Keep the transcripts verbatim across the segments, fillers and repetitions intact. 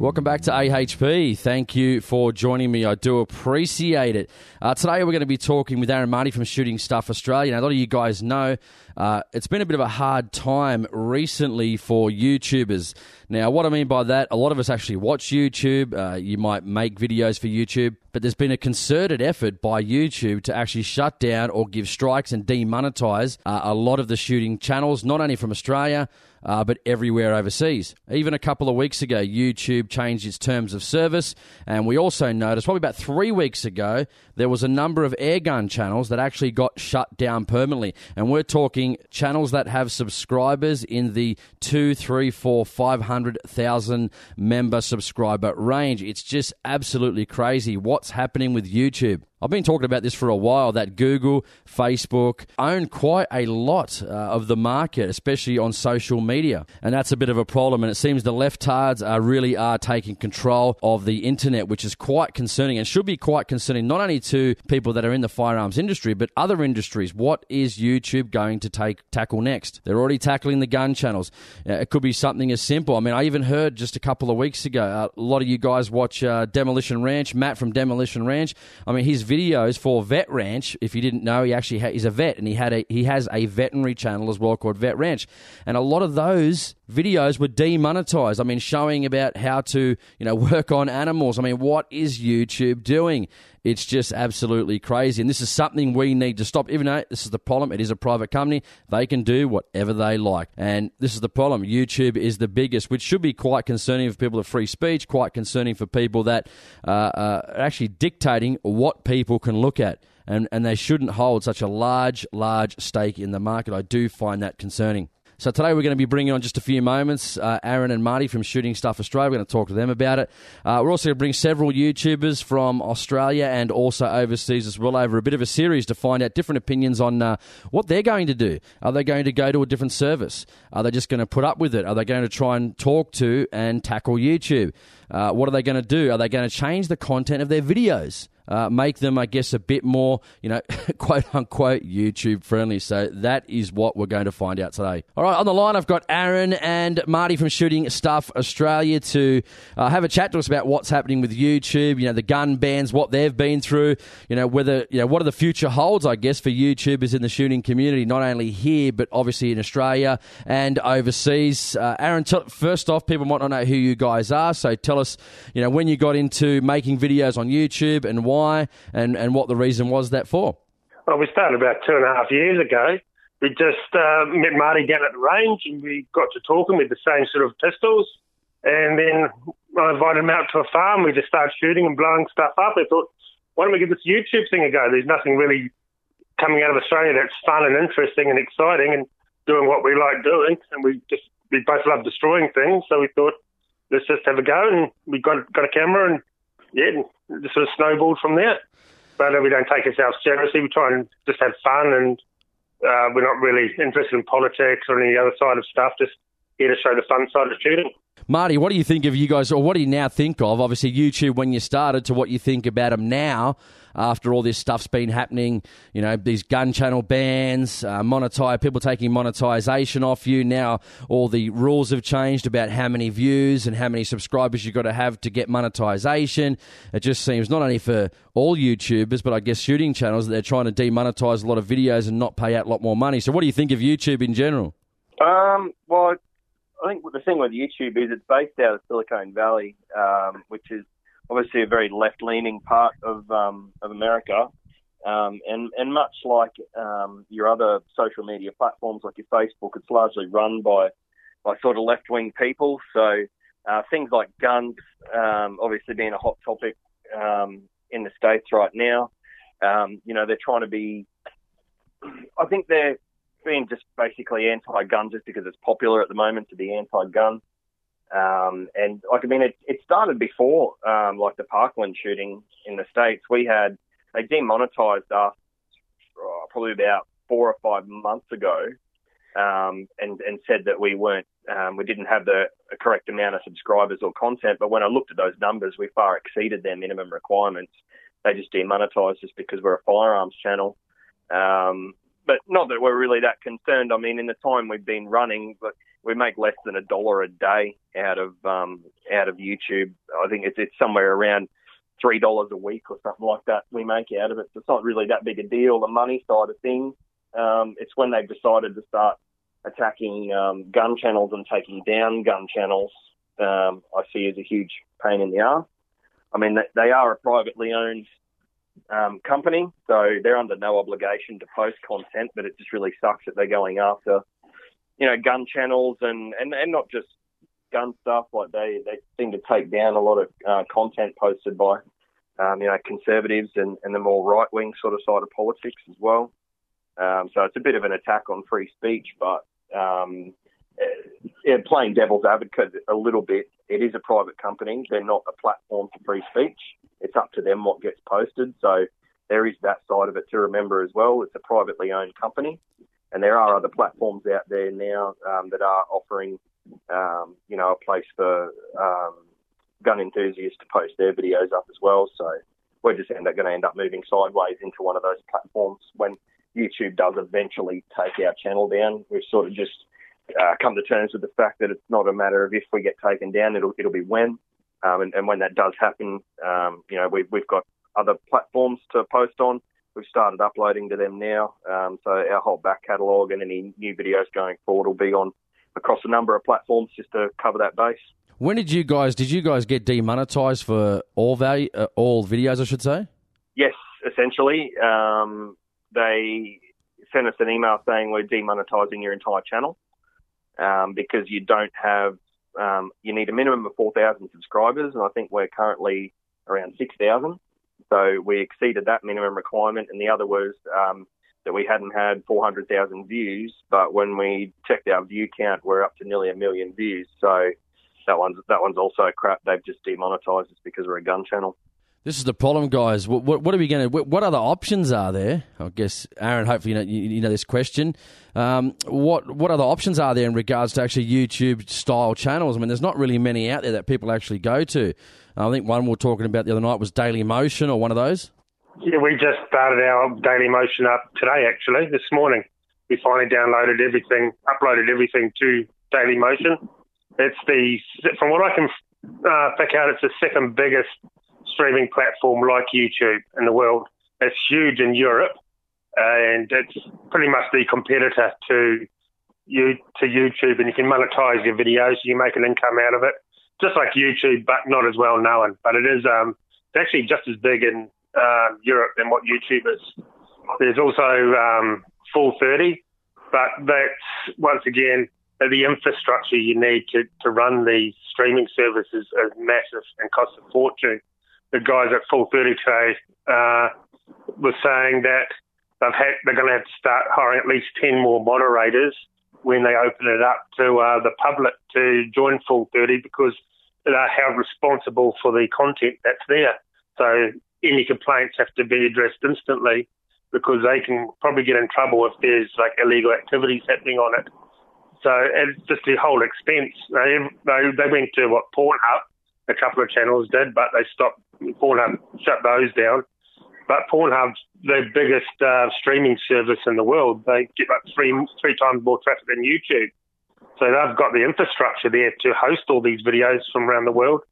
Welcome back to A H P. Thank you for joining me. I do appreciate it. Uh, today we're going to be talking with Aaron Marty from Shooting Stuff Australia. Now, a lot of you guys know uh, it's been a bit of a hard time recently for YouTubers. Now, what I mean by that, a lot of us actually watch YouTube. Uh, you might make videos for YouTube, but there's been a concerted effort by YouTube to actually shut down or give strikes and demonetize uh, a lot of the shooting channels, not only from Australia, Uh, but everywhere overseas. Even a couple of weeks ago, YouTube changed its terms of service, and we also noticed probably about three weeks ago, there was a number of airgun channels that actually got shut down permanently. And we're talking channels that have subscribers in the two, three, four, five hundred thousand member subscriber range. It's just absolutely crazy what's happening with YouTube. I've been talking about this for a while, that Google, Facebook own quite a lot uh, of the market, especially on social media. And that's a bit of a problem. And it seems the leftards are really are taking control of the internet, which is quite concerning and should be quite concerning, not only to people that are in the firearms industry, but other industries. What is YouTube going to take tackle next? They're already tackling the gun channels. Uh, it could be something as simple. I mean, I even heard just a couple of weeks ago, uh, a lot of you guys watch uh, Demolition Ranch, Matt from Demolition Ranch. I mean, he's videos for Vet Ranch. If you didn't know, he actually ha- is a vet, and he had a he has a veterinary channel as well called Vet Ranch, and a lot of those videos were demonetized. I mean, showing about how to, you know, work on animals. I mean, what is YouTube doing? It's just absolutely crazy, and this is something we need to stop. Even though this is the problem, it is a private company. They can do whatever they like, and this is the problem. YouTube is the biggest, which should be quite concerning for people of free speech, quite concerning for people that uh, are actually dictating what people can look at, and, and they shouldn't hold such a large, large stake in the market. I do find that concerning. So today we're going to be bringing on just a few moments uh, Aaron and Marty from Shooting Stuff Australia. We're going to talk to them about it. Uh, we're also going to bring several YouTubers from Australia and also overseas as well over a bit of a series to find out different opinions on uh, what they're going to do. Are they going to go to a different service? Are they just going to put up with it? Are they going to try and talk to and tackle YouTube? Uh, what are they going to do? Are they going to change the content of their videos? Uh, make them, I guess, a bit more, you know, quote-unquote YouTube-friendly. So that is what we're going to find out today. All right, on the line, I've got Aaron and Marty from Shooting Stuff Australia to uh, have a chat to us about what's happening with YouTube, you know, the gun bans, what they've been through, you know, whether, you know, what are the future holds, I guess, for YouTubers in the shooting community, not only here, but obviously in Australia and overseas. Uh, Aaron, t- first off, people might not know who you guys are, so tell us, you know, when you got into making videos on YouTube and why And, and what the reason was that for? Well, we started about two and a half years ago. We just uh, met Marty down at the range and we got to talking with the same sort of pistols. And then I invited him out to a farm. We just started shooting and blowing stuff up. I thought, why don't we give this YouTube thing a go? There's nothing really coming out of Australia that's fun and interesting and exciting and doing what we like doing. And we just we both love destroying things. So we thought, let's just have a go. And we got got a camera and yeah, just sort of snowballed from there. But uh, we don't take ourselves seriously. We try and just have fun, and uh, we're not really interested in politics or any other side of stuff, just here to show the fun side of shooting. Marty, what do you think of you guys, or what do you now think of, obviously, YouTube when you started to what you think about them now after all this stuff's been happening, you know, these gun channel bans, uh, monetize, people taking monetization off you. Now all the rules have changed about how many views and how many subscribers you've got to have to get monetization. It just seems not only for all YouTubers, but I guess shooting channels, that they're trying to demonetize a lot of videos and not pay out a lot more money. So what do you think of YouTube in general? Um, well, I think the thing with YouTube is it's based out of Silicon Valley, um, which is obviously a very left-leaning part of um, of America, um, and and much like um, your other social media platforms like your Facebook, it's largely run by by sort of left-wing people. So uh, things like guns, um, obviously being a hot topic um, in the States right now. Um, you know, they're trying to be. I think they're. Being just basically anti-gun just because it's popular at the moment to be anti-gun. Um, and, like, I mean, it, it started before, um, like, the Parkland shooting in the States. We had, they demonetized us oh, probably about four or five months ago. um, and, and said that we weren't, um, we didn't have the correct amount of subscribers or content. But when I looked at those numbers, we far exceeded their minimum requirements. They just demonetised us because we're a firearms channel. Um, but not that we're really that concerned. I mean, in the time we've been running, but we make less than a dollar a day out of um, out of YouTube. I think it's it's somewhere around three dollars a week or something like that we make out of it. So it's not really that big a deal, the money side of things. Um, it's when they've decided to start attacking um, gun channels and taking down gun channels, um, I see as a huge pain in the arse. I mean, they are a privately owned um, company, so they're under no obligation to post content, but it just really sucks that they're going after, you know, gun channels and, and, and not just gun stuff. Like they, they seem to take down a lot of uh, content posted by, um, you know, conservatives and, and the more right-wing sort of side of politics as well. Um, so it's a bit of an attack on free speech, but um, yeah, playing devil's advocate a little bit, it is a private company. They're not a platform for free speech. It's up to them what gets posted. So there is that side of it to remember as well. It's a privately owned company. And there are other platforms out there now um, that are offering, um, you know, a place for um, gun enthusiasts to post their videos up as well. So we're just end up going to end up moving sideways into one of those platforms when YouTube does eventually take our channel down. We've sort of just uh, come to terms with the fact that it's not a matter of if we get taken down, it'll it'll be when. Um, and, and when that does happen, um, you know, we've, we've got other platforms to post on. We've started uploading to them now, um, so our whole back catalogue and any new videos going forward will be on across a number of platforms just to cover that base. When did you guys, did you guys get demonetised for all value, uh, all videos, I should say? Yes, essentially. Um, they sent us an email saying we're demonetising your entire channel um, because you don't have, um, you need a minimum of four thousand subscribers, and I think we're currently around six thousand. So we exceeded that minimum requirement, and the other was um, that we hadn't had four hundred thousand views, but when we checked our view count, we're up to nearly a million views. So that one's that one's also crap. They've just demonetised us because we're a gun channel. This is the problem, guys. What, what, what are we going to? What other options are there? I guess, Aaron, hopefully you know, you, you know this question. Um, what what other options are there in regards to actually YouTube style channels? I mean, there's not really many out there that people actually go to. I think one we were talking about the other night was Daily Motion or one of those. Yeah, we just started our Daily Motion up today. Actually, this morning we finally downloaded everything, uploaded everything to Daily Motion. It's the from what I can uh, pick out, it's the second biggest streaming platform like YouTube in the world. It's huge in Europe, and it's pretty much the competitor to you to YouTube. And you can monetize your videos, you make an income out of it, just like YouTube, but not as well known. But it is um, it's actually just as big in uh, Europe than what YouTube is. There's also um, Full thirty, but that's once again the infrastructure you need to to run these streaming services is massive and costs a fortune. The guys at Full thirty today uh, were saying that they've had, they're going to have to start hiring at least ten more moderators when they open it up to uh, the public to join Full thirty because they're held responsible for the content that's there. So any complaints have to be addressed instantly because they can probably get in trouble if there's like illegal activities happening on it. So it's just the whole expense. They, they, they went to what Pornhub, a couple of channels did, but they stopped. Pornhub shut those down. But Pornhub's the biggest uh, streaming service in the world. They get like three three times more traffic than YouTube. So they've got the infrastructure there to host all these videos from around the world.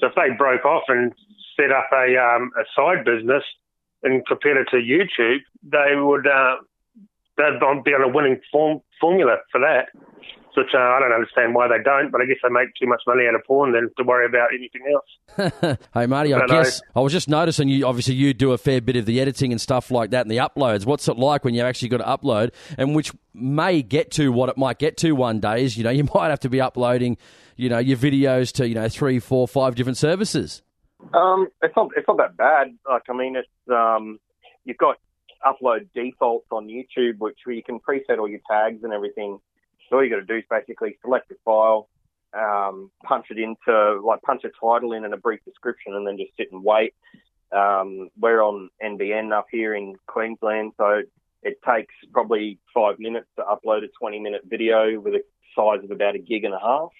So if they broke off and set up a um, a side business and compared it to YouTube, they would uh, they'd be on a winning form, formula for that. Which uh, I don't understand why they don't, but I guess they make too much money out of porn than to worry about anything else. Hey, Marty, I, I guess know. I was just noticing you. Obviously, you do a fair bit of the editing and stuff like that, and the uploads. What's it like when you actually got to upload, and which may get to what it might get to one day? Is you know you might have to be uploading, you know, your videos to you know three, four, five different services. Um, it's not it's not that bad. Like I mean, it's um, you've got upload defaults on YouTube, which where you can preset all your tags and everything. So all you got to do is basically select a file, um, punch it into, like punch a title in and a brief description and then just sit and wait. Um, we're on N B N up here in Queensland, so It takes probably five minutes to upload a twenty-minute video with a size of about a gig and a half.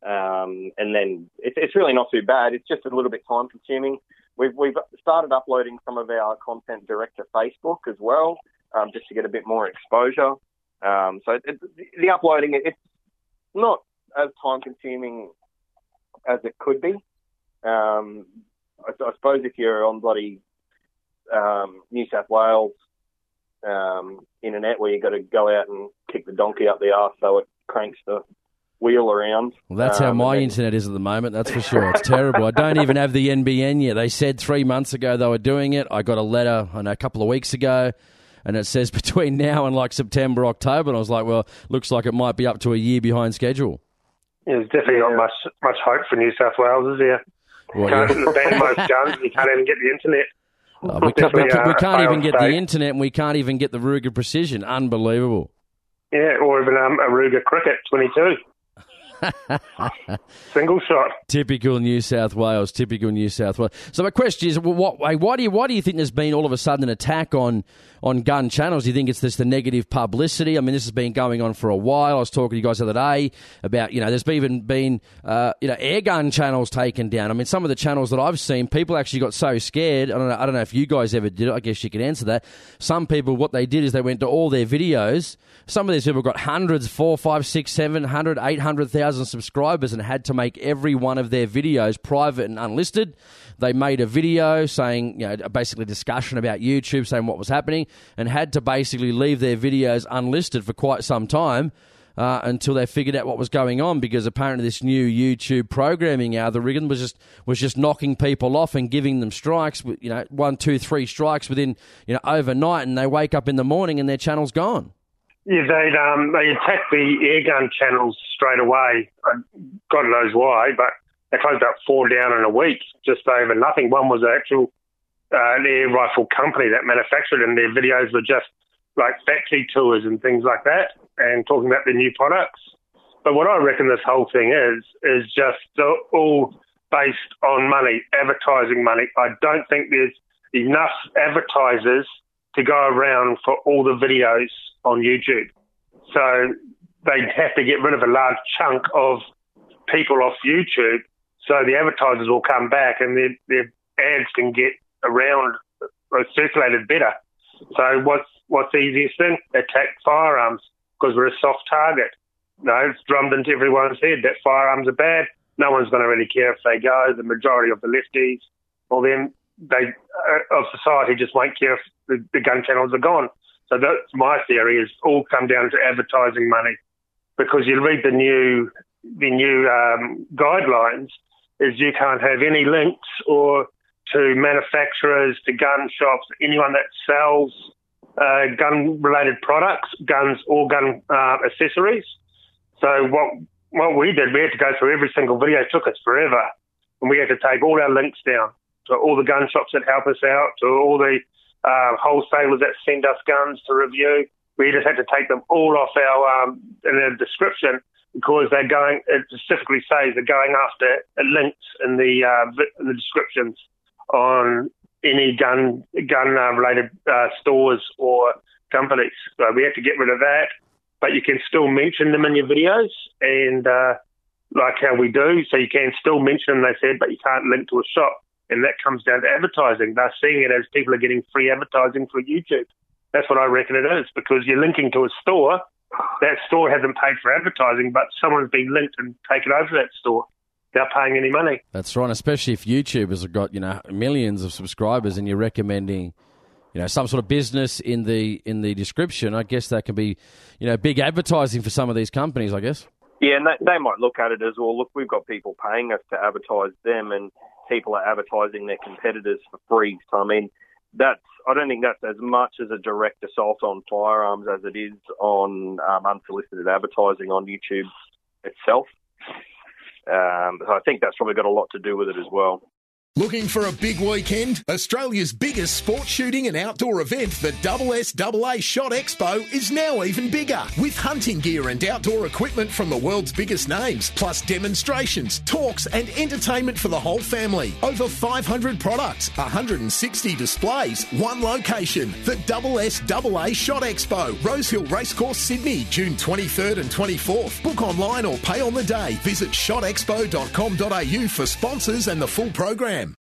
Um, and then it's, it's really not too bad. It's just a little bit time-consuming. We've we've started uploading some of our content direct to Facebook as well, um, just to get a bit more exposure. Um, so it, the uploading, it, it's not as time-consuming as it could be. Um, I, I suppose if you're on bloody um, New South Wales um, internet where you've got to go out and kick the donkey up the arse so it cranks the wheel around. Well, that's um, how my then... internet is at the moment, that's for sure. It's terrible. I don't even have the N B N yet. They said three months ago they were doing it. I got a letter I know, a couple of weeks ago, and it says between now and like September, October. And I was like, well, looks like it might be up to a year behind schedule. Yeah, there's definitely yeah. not much much hope for New South Wales, is there? Well, you can't even ban most guns, you can't even get the internet. Uh, we, can't, we, uh, we can't even get state. the internet, and we can't even get the Ruger Precision. Unbelievable. Yeah, or even um, a Ruger Cricket twenty-two. Single shot. Typical New South Wales. Typical New South Wales. So my question is, what, why do you why do you think there's been all of a sudden an attack on on gun channels? Do you think it's just the negative publicity? I mean, this has been going on for a while. I was talking to you guys the other day about, you know, there's even been uh, you know air gun channels taken down. I mean, some of the channels that I've seen, people actually got so scared. I don't know. I don't know if you guys ever did it. I guess you could answer that. Some people, what they did is they went to all their videos. Some of these people got hundreds, four, five, six, seven hundred, eight hundred thousand. thousand subscribers and had to make every one of their videos private and unlisted. They made a video saying, you know, basically discussion about YouTube, saying what was happening, and had to basically leave their videos unlisted for quite some time uh, until they figured out what was going on, because apparently this new YouTube programming algorithm was just was just knocking people off and giving them strikes, you know, one, two, three strikes within, you know, overnight, and they wake up in the morning and their channel's gone. Yeah, they um, they attacked the air gun channels straight away. God knows why, but they closed up four down in a week, just over nothing. One was an actual uh, an air rifle company that manufactured them. Their videos were just like factory tours and things like that, and talking about their new products. But what I reckon this whole thing is, is just all based on money, advertising money. I don't think there's enough advertisers to go around for all the videos on YouTube. So they'd have to get rid of a large chunk of people off YouTube so the advertisers will come back and their, their ads can get around or circulated better. So what's what's the easiest thing? Attack firearms, because we're a soft target. No, it's drummed into everyone's head that firearms are bad. No one's going to really care if they go. The majority of the lefties, well, then they uh, of society just won't care if the, the gun channels are gone. So that's my theory, is all come down to advertising money, because you read the new the new um, guidelines is you can't have any links or to manufacturers, to gun shops, anyone that sells uh, gun-related products, guns or gun uh, accessories. So what what we did, we had to go through every single video. It took us forever, and we had to take all our links down to all the gun shops that help us out, to all the Uh, wholesalers that send us guns to review. We just had to take them all off our um, in their description, because they're going, it specifically says they're going after links in the uh, in the descriptions on any gun gun uh, related uh, stores or companies. So we had to get rid of that, but you can still mention them in your videos, and uh, like how we do, so you can still mention them, they said, but you can't link to a shop. And that comes down to advertising. They're seeing it as people are getting free advertising for YouTube. That's what I reckon it is, because you're linking to a store. That store hasn't paid for advertising, but someone's been linked and taken over that store. They're paying any money. That's right, especially if YouTubers have got, you know, millions of subscribers and you're recommending, you know, some sort of business in the in the description. I guess that can be, you know, big advertising for some of these companies, I guess. Yeah, and they, they might look at it as, well, look, we've got people paying us to advertise them, and people are advertising their competitors for free. So, I mean, that's, I don't think that's as much as a direct assault on firearms as it is on um, unsolicited advertising on YouTube itself. Um, so I think that's probably got a lot to do with it as well. Looking for a big weekend? Australia's biggest sports shooting and outdoor event, the S S A A Shot Expo, is now even bigger. With hunting gear and outdoor equipment from the world's biggest names, plus demonstrations, talks and entertainment for the whole family. Over five hundred products, one hundred sixty displays, one location. The S S A A Shot Expo, Rosehill Racecourse, Sydney, June twenty-third and twenty-fourth. Book online or pay on the day. Visit shot expo dot com dot a u for sponsors and the full program.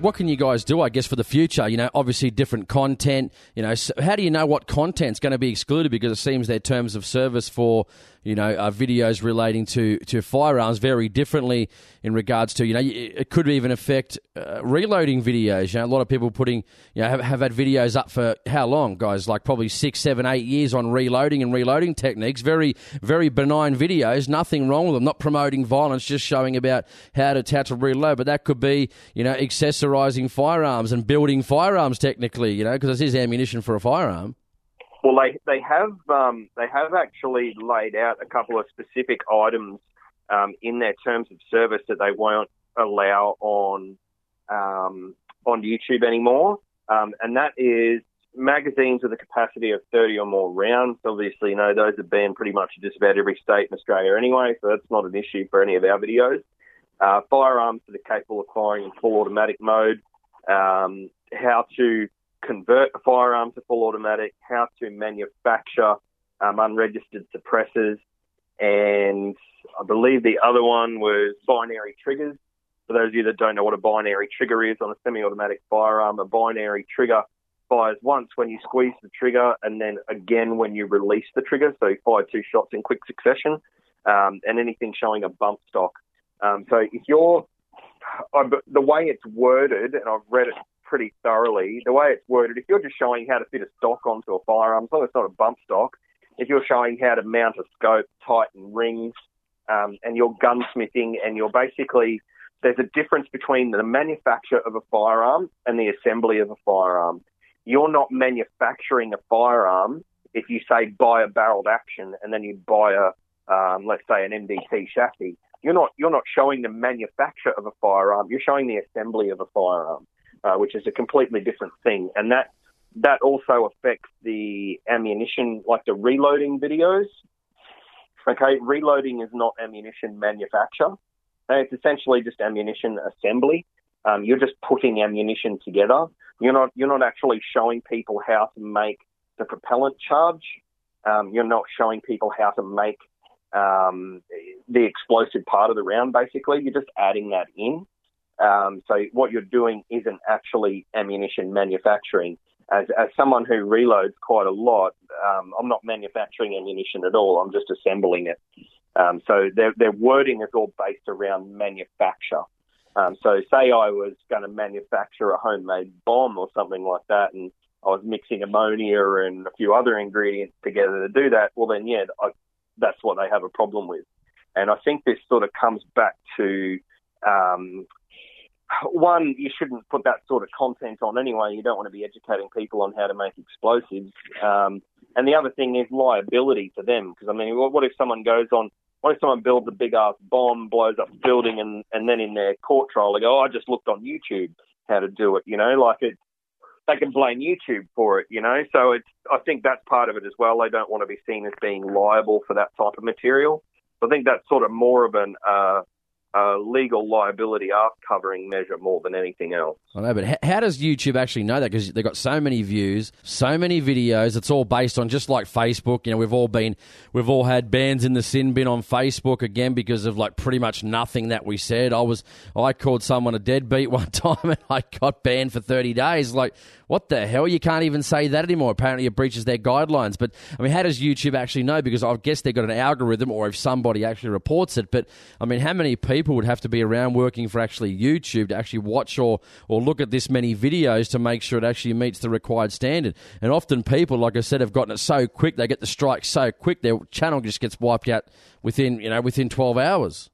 What can you guys do, I guess, for the future? You know, obviously different content. You know, so how do you know what content's going to be excluded? Because it seems their terms of service for, you know, uh, videos relating to, to firearms vary differently in regards to, you know, it could even affect uh, reloading videos. You know, a lot of people putting, you know, have, have had videos up for how long, guys? Like probably six, seven, eight years on reloading and reloading techniques. Very, very benign videos. Nothing wrong with them. Not promoting violence, just showing about how to how to reload. But that could be, you know, accessory firearms and building firearms technically, you know, because this is ammunition for a firearm. Well, they they have um, they have actually laid out a couple of specific items um, in their terms of service that they won't allow on um, on YouTube anymore, um, and that is magazines with a capacity of thirty or more rounds. Obviously, you know, those are banned pretty much just about every state in Australia anyway, so that's not an issue for any of our videos. Uh, firearms that are capable of firing in full automatic mode, um, how to convert a firearm to full automatic, how to manufacture um, unregistered suppressors, and I believe the other one was binary triggers. For those of you that don't know what a binary trigger is on a semi-automatic firearm, a binary trigger fires once when you squeeze the trigger and then again when you release the trigger, so you fire two shots in quick succession, um, and anything showing a bump stock. Um, so if you're, uh, the way it's worded, and I've read it pretty thoroughly, the way it's worded, if you're just showing how to fit a stock onto a firearm, as long as it's not a bump stock, if you're showing how to mount a scope, tighten rings, um, and you're gunsmithing, and you're basically, there's a difference between the manufacture of a firearm and the assembly of a firearm. You're not manufacturing a firearm if you say buy a barreled action and then you buy a, um, let's say, an M D T chassis. You're not you're not showing the manufacture of a firearm. You're showing the assembly of a firearm, uh, which is a completely different thing. And that that also affects the ammunition, like the reloading videos. Okay, reloading is not ammunition manufacture. It's essentially just ammunition assembly. Um, you're just putting ammunition together. You're not you're not actually showing people how to make the propellant charge. Um, you're not showing people how to make Um, the explosive part of the round, basically. You're just adding that in. Um, so what you're doing isn't actually ammunition manufacturing. As, as someone who reloads quite a lot, um, I'm not manufacturing ammunition at all. I'm just assembling it. Um, so their, their wording is all based around manufacture. Um, so say I was going to manufacture a homemade bomb or something like that, and I was mixing ammonia and a few other ingredients together to do that, well then, yeah, I that's what they have a problem with. And I think this sort of comes back to, um, one, you shouldn't put that sort of content on anyway. You don't want to be educating people on how to make explosives. Um, and the other thing is liability for them. Because, I mean, what if someone goes on, what if someone builds a big-ass bomb, blows up a building, and, and then in their court trial they go, oh, I just looked on YouTube how to do it, you know? Like, it, they can blame YouTube for it, you know? So it's, I think that's part of it as well. They don't want to be seen as being liable for that type of material. I think that's sort of more of an uh, uh, legal liability arse covering measure more than anything else. I know, but how does YouTube actually know that? Because they've got so many views, so many videos. It's all based on, just like Facebook, you know, we've all been, we've all had bans in the sin bin on Facebook again because of like pretty much nothing that we said. I was, I called someone a deadbeat one time and I got banned for thirty days. Like, What the hell? You can't even say that anymore. Apparently it breaches their guidelines. But, I mean, how does YouTube actually know? Because I guess they've got an algorithm or if somebody actually reports it. But, I mean, how many people would have to be around working for actually YouTube to actually watch or, or look at this many videos to make sure it actually meets the required standard? And often people, like I said, have gotten it so quick, they get the strike so quick, their channel just gets wiped out within, you know, within twelve hours.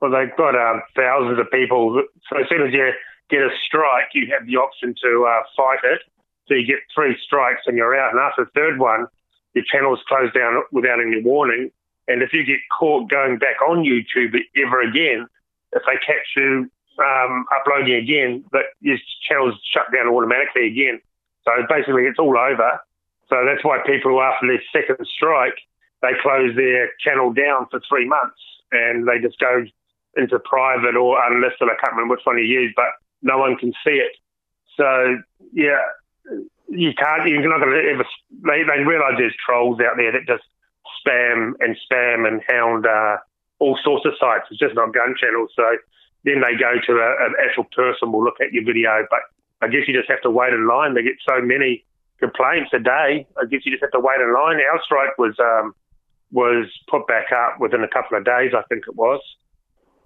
Well, they've got um, thousands of people. So as soon as you get a strike, you have the option to uh, fight it. So you get three strikes and you're out. And after the third one, your channel's closed down without any warning. And if you get caught going back on YouTube ever again, if they catch you um, uploading again, that your channel's shut down automatically again. So basically it's all over. So that's why people, after their second strike, they close their channel down for three months and they just go into private or unlisted. I can't remember which one you use, but no one can see it. So, yeah, you can't, you're not going to ever, they, they realise there's trolls out there that just spam and spam and hound uh, all sorts of sites. It's just not gun channels. So then they go to a, an actual person will look at your video, but I guess you just have to wait in line. They get so many complaints a day. I guess you just have to wait in line. Our strike was um, was put back up within a couple of days, I think it was.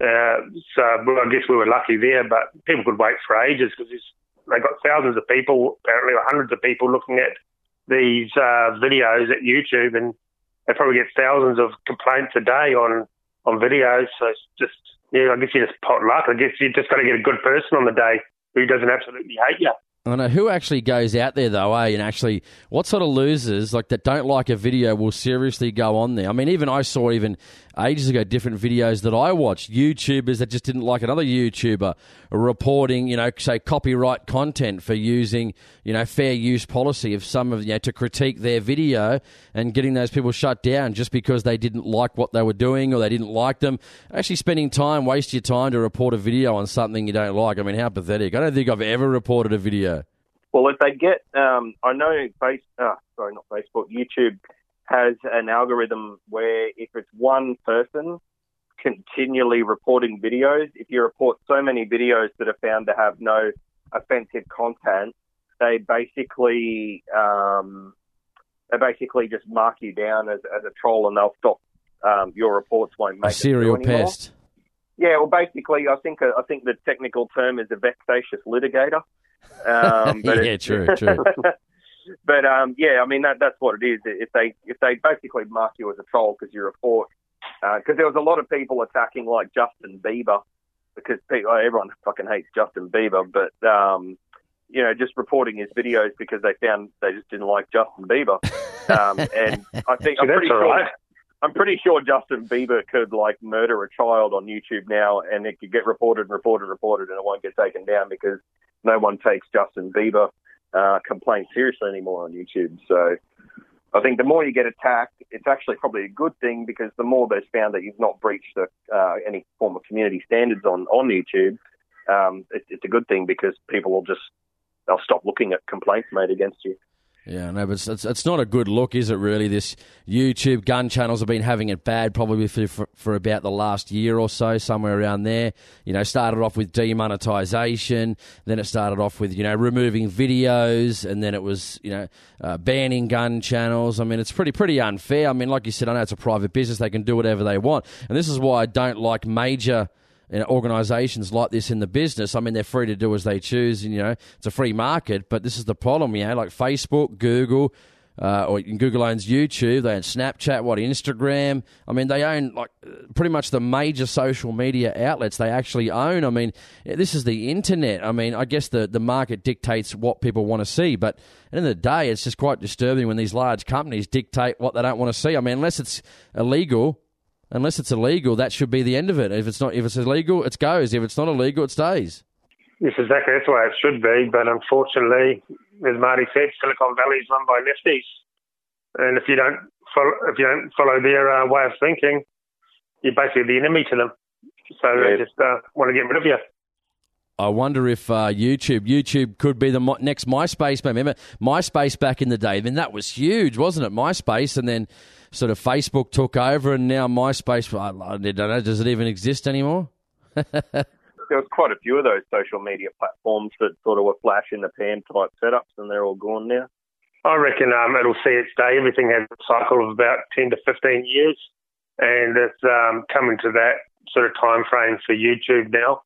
Uh, so well, I guess we were lucky there, but people could wait for ages because they got thousands of people, apparently, or hundreds of people looking at these uh, videos at YouTube, and they probably get thousands of complaints a day on, on videos. So it's just, yeah, I guess you just pot luck. I guess you just got to get a good person on the day who doesn't absolutely hate you. I know. Who actually goes out there, though, eh? And actually, what sort of losers like that don't like a video will seriously go on there? I mean, even I saw even ages ago different videos that I watched, YouTubers that just didn't like another YouTuber reporting, you know, say copyright content for using, you know, fair use policy of some of, you know, to critique their video and getting those people shut down just because they didn't like what they were doing or they didn't like them. Actually spending time, waste your time to report a video on something you don't like. I mean, how pathetic. I don't think I've ever reported a video. Well, if they get, um, I know, face, oh, sorry, not Facebook, YouTube has an algorithm where if it's one person continually reporting videos, if you report so many videos that are found to have no offensive content, they basically um, they basically just mark you down as, as a troll and they'll stop. Um, your reports won't make a serial pest. Yeah, well, basically, I think I think the technical term is a vexatious litigator. Um, but yeah, true, true. But um, yeah, I mean that, that's what it is. If they if they basically mark you as a troll because you report, because uh, there was a lot of people attacking like Justin Bieber because people, everyone fucking hates Justin Bieber, but um, you know, just reporting his videos because they found they just didn't like Justin Bieber. Um, and I think I'm pretty sure. Right. I'm pretty sure Justin Bieber could, like, murder a child on YouTube now and it could get reported and reported and reported and it won't get taken down because no one takes Justin Bieber uh, complaints seriously anymore on YouTube. So I think the more you get attacked, it's actually probably a good thing because the more there's found that you've not breached the, uh, any form of community standards on, on YouTube, um, it, it's a good thing because people will just, they'll stop looking at complaints made against you. Yeah, no, but it's, it's it's not a good look, is it, really? This YouTube gun channels have been having it bad probably for, for, for about the last year or so, somewhere around there. You know, started off with demonetization, then it started off with, you know, removing videos, and then it was, you know, uh, banning gun channels. I mean, it's pretty, pretty unfair. I mean, like you said, I know it's a private business. They can do whatever they want. And this is why I don't like major organisations like this in the business. I mean, they're free to do as they choose, and, you know, it's a free market, but this is the problem, you know, like Facebook, Google, uh, or Google owns YouTube, they own Snapchat, what, Instagram. I mean, they own, like, pretty much the major social media outlets they actually own. I mean, this is the internet. I mean, I guess the, the market dictates what people want to see, but at the end of the day, it's just quite disturbing when these large companies dictate what they don't want to see. I mean, unless it's illegal... Unless it's illegal, that should be the end of it. If it's not, if it's illegal, it goes. If it's not illegal, it stays. Yes, exactly. That's the way it should be. But unfortunately, as Marty said, Silicon Valley is run by lefties, and if you don't follow, if you don't follow their uh, way of thinking, you're basically the enemy to them. So yeah. They just uh, want to get rid of you. I wonder if uh, YouTube, YouTube could be the mo- next MySpace. Remember MySpace back in the day? I mean, that was huge, wasn't it? MySpace, and then sort of Facebook took over, and now MySpace, I don't know, does it even exist anymore? there was quite a few of those social media platforms that sort of were flash in the pan type setups, and they're all gone now. I reckon um, it'll see its day. Everything has a cycle of about ten to fifteen years, and it's um, coming to that sort of time frame for YouTube now.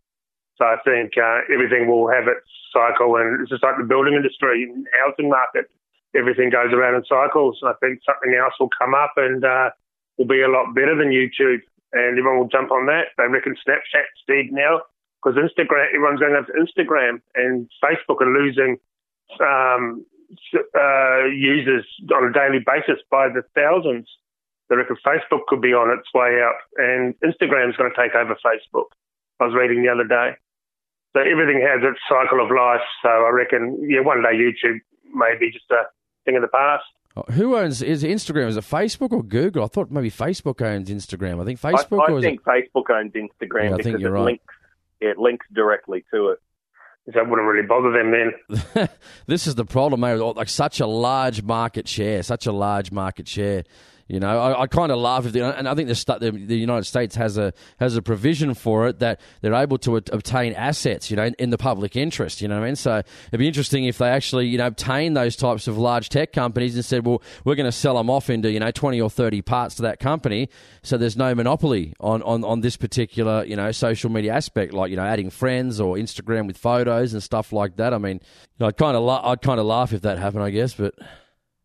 So I think uh, everything will have its cycle, and it's just like the building industry, housing market, everything goes around in cycles. And I think something else will come up and uh, will be a lot better than YouTube, and everyone will jump on that. They reckon Snapchat's dead now because Instagram, everyone's going after Instagram, and Facebook are losing um, uh, users on a daily basis by the thousands. They reckon Facebook could be on its way out, and Instagram's going to take over Facebook, I was reading the other day. So everything has its cycle of life. So I reckon, yeah, one day YouTube may be just a thing of the past. Who owns is Instagram? Is it Facebook or Google? I thought maybe Facebook owns Instagram. I think Facebook. I, I or think it... Facebook owns Instagram yeah, because it right. links. It links directly to it. So it wouldn't really bother them then. This is the problem, mate. Like such a large market share, such a large market share. You know, I, I kind of laugh at the, and I think the, the, the United States has a has a provision for it that they're able to at, obtain assets, you know, in, in the public interest. You know what I mean? So it'd be interesting if they actually, you know, obtain those types of large tech companies and said, well, we're going to sell them off into, you know, twenty or thirty parts to that company, so there's no monopoly on, on, on this particular, you know, social media aspect, like, you know, adding friends or Instagram with photos and stuff like that. I mean, you know, I'd kind of la- I'd kind of laugh if that happened, I guess. But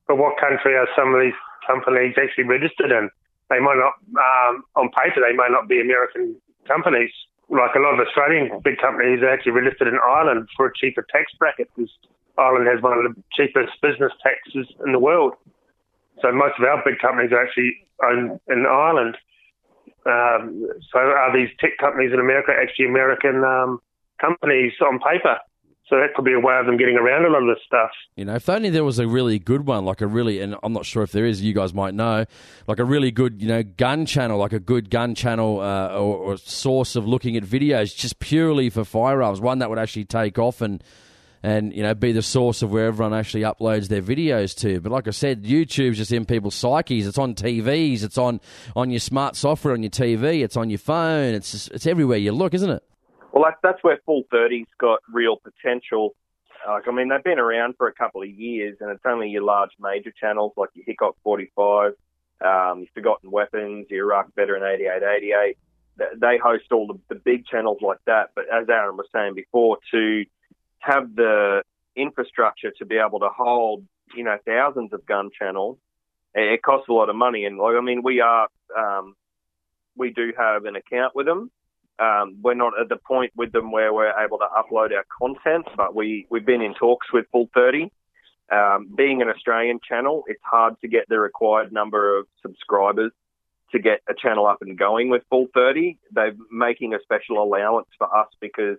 but what country are some of these companies actually registered in? They might not, um, on paper, they may not be American companies. Like a lot of Australian big companies are actually registered in Ireland for a cheaper tax bracket, because Ireland has one of the cheapest business taxes in the world. So most of our big companies are actually owned in Ireland. Um, so are these tech companies in America actually American um, companies on paper? So that could be a way of them getting around a lot of this stuff. You know, if only there was a really good one, like a really, and I'm not sure if there is, you guys might know, like a really good, you know, gun channel, like a good gun channel uh, or, or source of looking at videos just purely for firearms, one that would actually take off and, and you know, be the source of where everyone actually uploads their videos to. But like I said, YouTube's just in people's psyches. It's on T Vs. It's on, on your smart software, on your T V. It's on your phone. It's just, it's everywhere you look, isn't it? Well, that, that's where Full thirty's got real potential. Like, I mean, they've been around for a couple of years, and it's only your large major channels like your Hickok forty-five, um, your Forgotten Weapons, your Iraq Veteran eighty-eight eighty-eight. They host all the, the big channels like that. But as Aaron was saying before, to have the infrastructure to be able to hold, you know, thousands of gun channels, it, it costs a lot of money. And, like, I mean, we are um, we do have an account with them. Um, we're not at the point with them where we're able to upload our content, but we, we've been in talks with Full thirty. Um, being an Australian channel, it's hard to get the required number of subscribers to get a channel up and going with Full thirty. They're making a special allowance for us because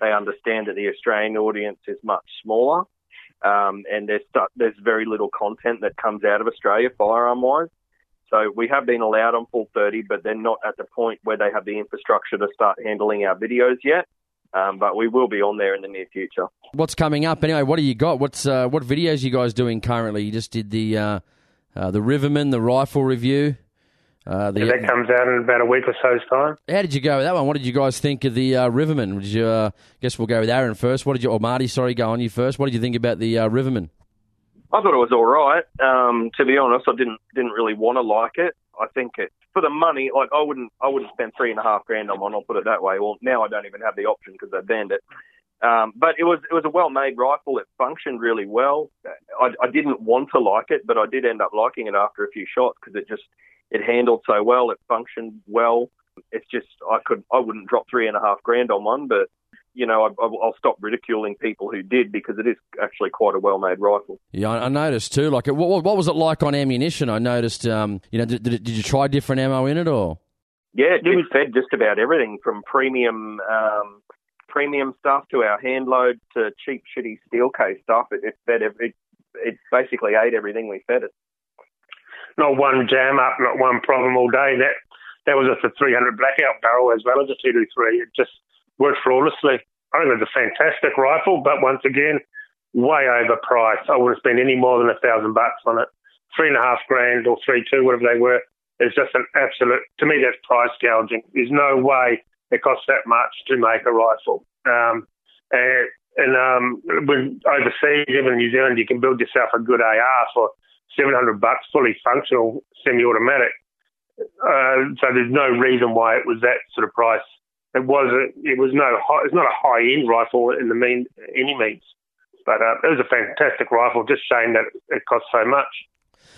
they understand that the Australian audience is much smaller, um, and there's, there's very little content that comes out of Australia firearm-wise. So we have been allowed on Full thirty, but they're not at the point where they have the infrastructure to start handling our videos yet. Um, but we will be on there in the near future. What's coming up anyway? What do you got? What's uh, what videos you guys doing currently? You just did the uh, uh, the Riverman, the rifle review. Uh, the... yeah, that comes out in about a week or so's time. How did you go with that one? What did you guys think of the uh, Riverman? Did you? Uh, I guess we'll go with Aaron first. What did you? Or Marty, sorry, go on you first. What did you think about the uh, Riverman? I thought it was all right. Um, to be honest, I didn't didn't really want to like it. I think it for the money. Like I wouldn't I wouldn't spend three and a half grand on one. I'll put it that way. Well, now I don't even have the option because they banned it. Um, but it was it was a well made rifle. It functioned really well. I, I didn't want to like it, but I did end up liking it after a few shots because it just it handled so well. It functioned well. It's just I could I wouldn't drop three and a half grand on one, but. You know, I, I'll stop ridiculing people who did because it is actually quite a well-made rifle. Yeah, I noticed too. Like, what, what was it like on ammunition? I noticed, um, you know, did, did you try different ammo in it or? Yeah, it was fed just about everything from premium um, premium stuff to our hand load to cheap, shitty steel case stuff. It, it fed every, it, it basically ate everything we fed it. Not one jam up, not one problem all day. That that was a three hundred blackout barrel as well as a two twenty-three. It just worked flawlessly. I think it's a fantastic rifle, but once again, way overpriced. I wouldn't spend any more than a thousand bucks on it. Three and a half grand or three two, whatever they were, is just an absolute. To me, that's price gouging. There's no way It costs that much to make a rifle. Um, and and um, when overseas, even in New Zealand, you can build yourself a good A R for seven hundred bucks, fully functional, semi-automatic. Uh, so there's no reason why it was that sort of price. It wasn't. It was no. High, it's not a high-end rifle in the mean any means. But uh, it was a fantastic rifle. Just shame that it cost so much.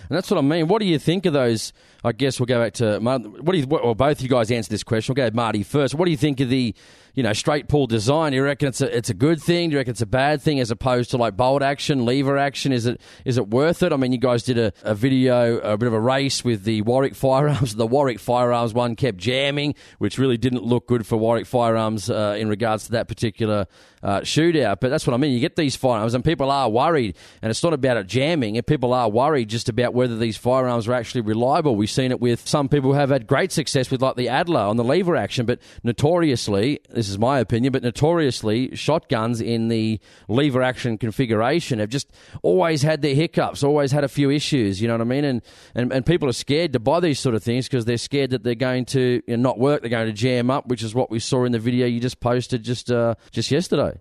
And that's what I mean. What do you think of those? I guess we'll go back to Marty. What do you? Well, both you guys answer this question. We'll go to Marty first. What do you think of the, you know, straight pull design? Do you reckon it's a it's a good thing? Do you reckon it's a bad thing as opposed to like bolt action, lever action? Is it is it worth it? I mean, you guys did a, a video, a bit of a race with the Warwick Firearms. The Warwick Firearms one kept jamming, which really didn't look good for Warwick Firearms uh, in regards to that particular uh, shootout. But that's what I mean. You get these firearms, and people are worried, and it's not about it jamming. And people are worried just about whether these firearms are actually reliable. We've seen it with some people who have had great success with like the Adler on the lever action, but notoriously, this is my opinion, but notoriously shotguns in the lever action configuration have just always had their hiccups, always had a few issues, you know what I mean? And and, and people are scared to buy these sort of things because they're scared that they're going to you know, not work, they're going to jam up, which is what we saw in the video you just posted just uh, just yesterday.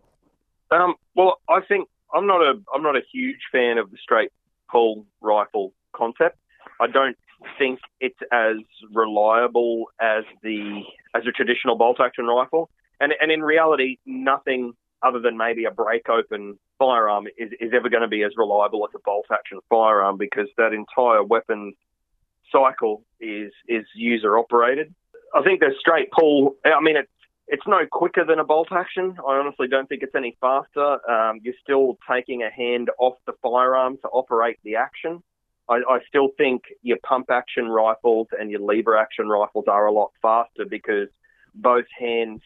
Um, well, I think I'm not a I'm not a huge fan of the straight pull rifle concept. I don't think it's as reliable as the as a traditional bolt action rifle, and and in reality, nothing other than maybe a break open firearm is, is ever going to be as reliable as a bolt action firearm because that entire weapon cycle is is user operated. I think the straight pull. I mean, it's it's no quicker than a bolt action. I honestly don't think it's any faster. Um, you're still taking a hand off the firearm to operate the action. I, I still think your pump action rifles and your lever action rifles are a lot faster because both hands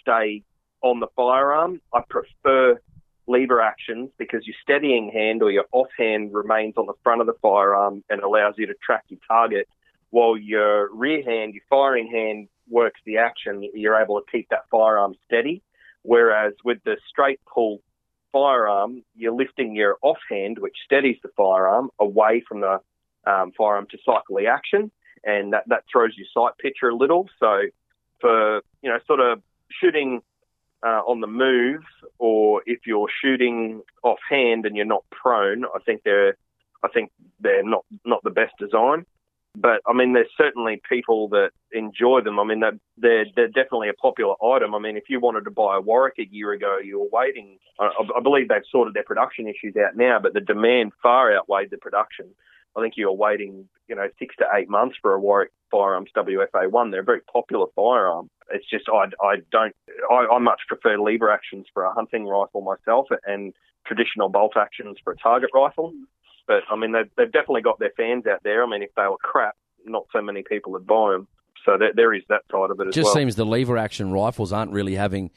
stay on the firearm. I prefer lever actions because your steadying hand or your off hand remains on the front of the firearm and allows you to track your target while your rear hand, your firing hand works the action. You're able to keep that firearm steady. Whereas with the straight pull firearm, you're lifting your offhand, which steadies the firearm, away from the um, firearm to cycle the action, and that, that throws your sight picture a little. So for, you know, sort of shooting uh, on the move, or if you're shooting offhand and you're not prone, I think they're, I think they're not, not the best design. But, I mean, there's certainly people that enjoy them. I mean, they're, they're definitely a popular item. I mean, if you wanted to buy a Warwick a year ago, you were waiting. I, I believe they've sorted their production issues out now, but the demand far outweighed the production. I think you were waiting, you know, six to eight months for a Warwick Firearms W F A one. They're a very popular firearm. It's just I, I don't I, I much prefer lever actions for a hunting rifle myself and traditional bolt actions for a target rifle. But, I mean, they've, they've definitely got their fans out there. I mean, if they were crap, not so many people would buy them. So there, there is that side of it as well. It just seems the lever-action rifles aren't really having,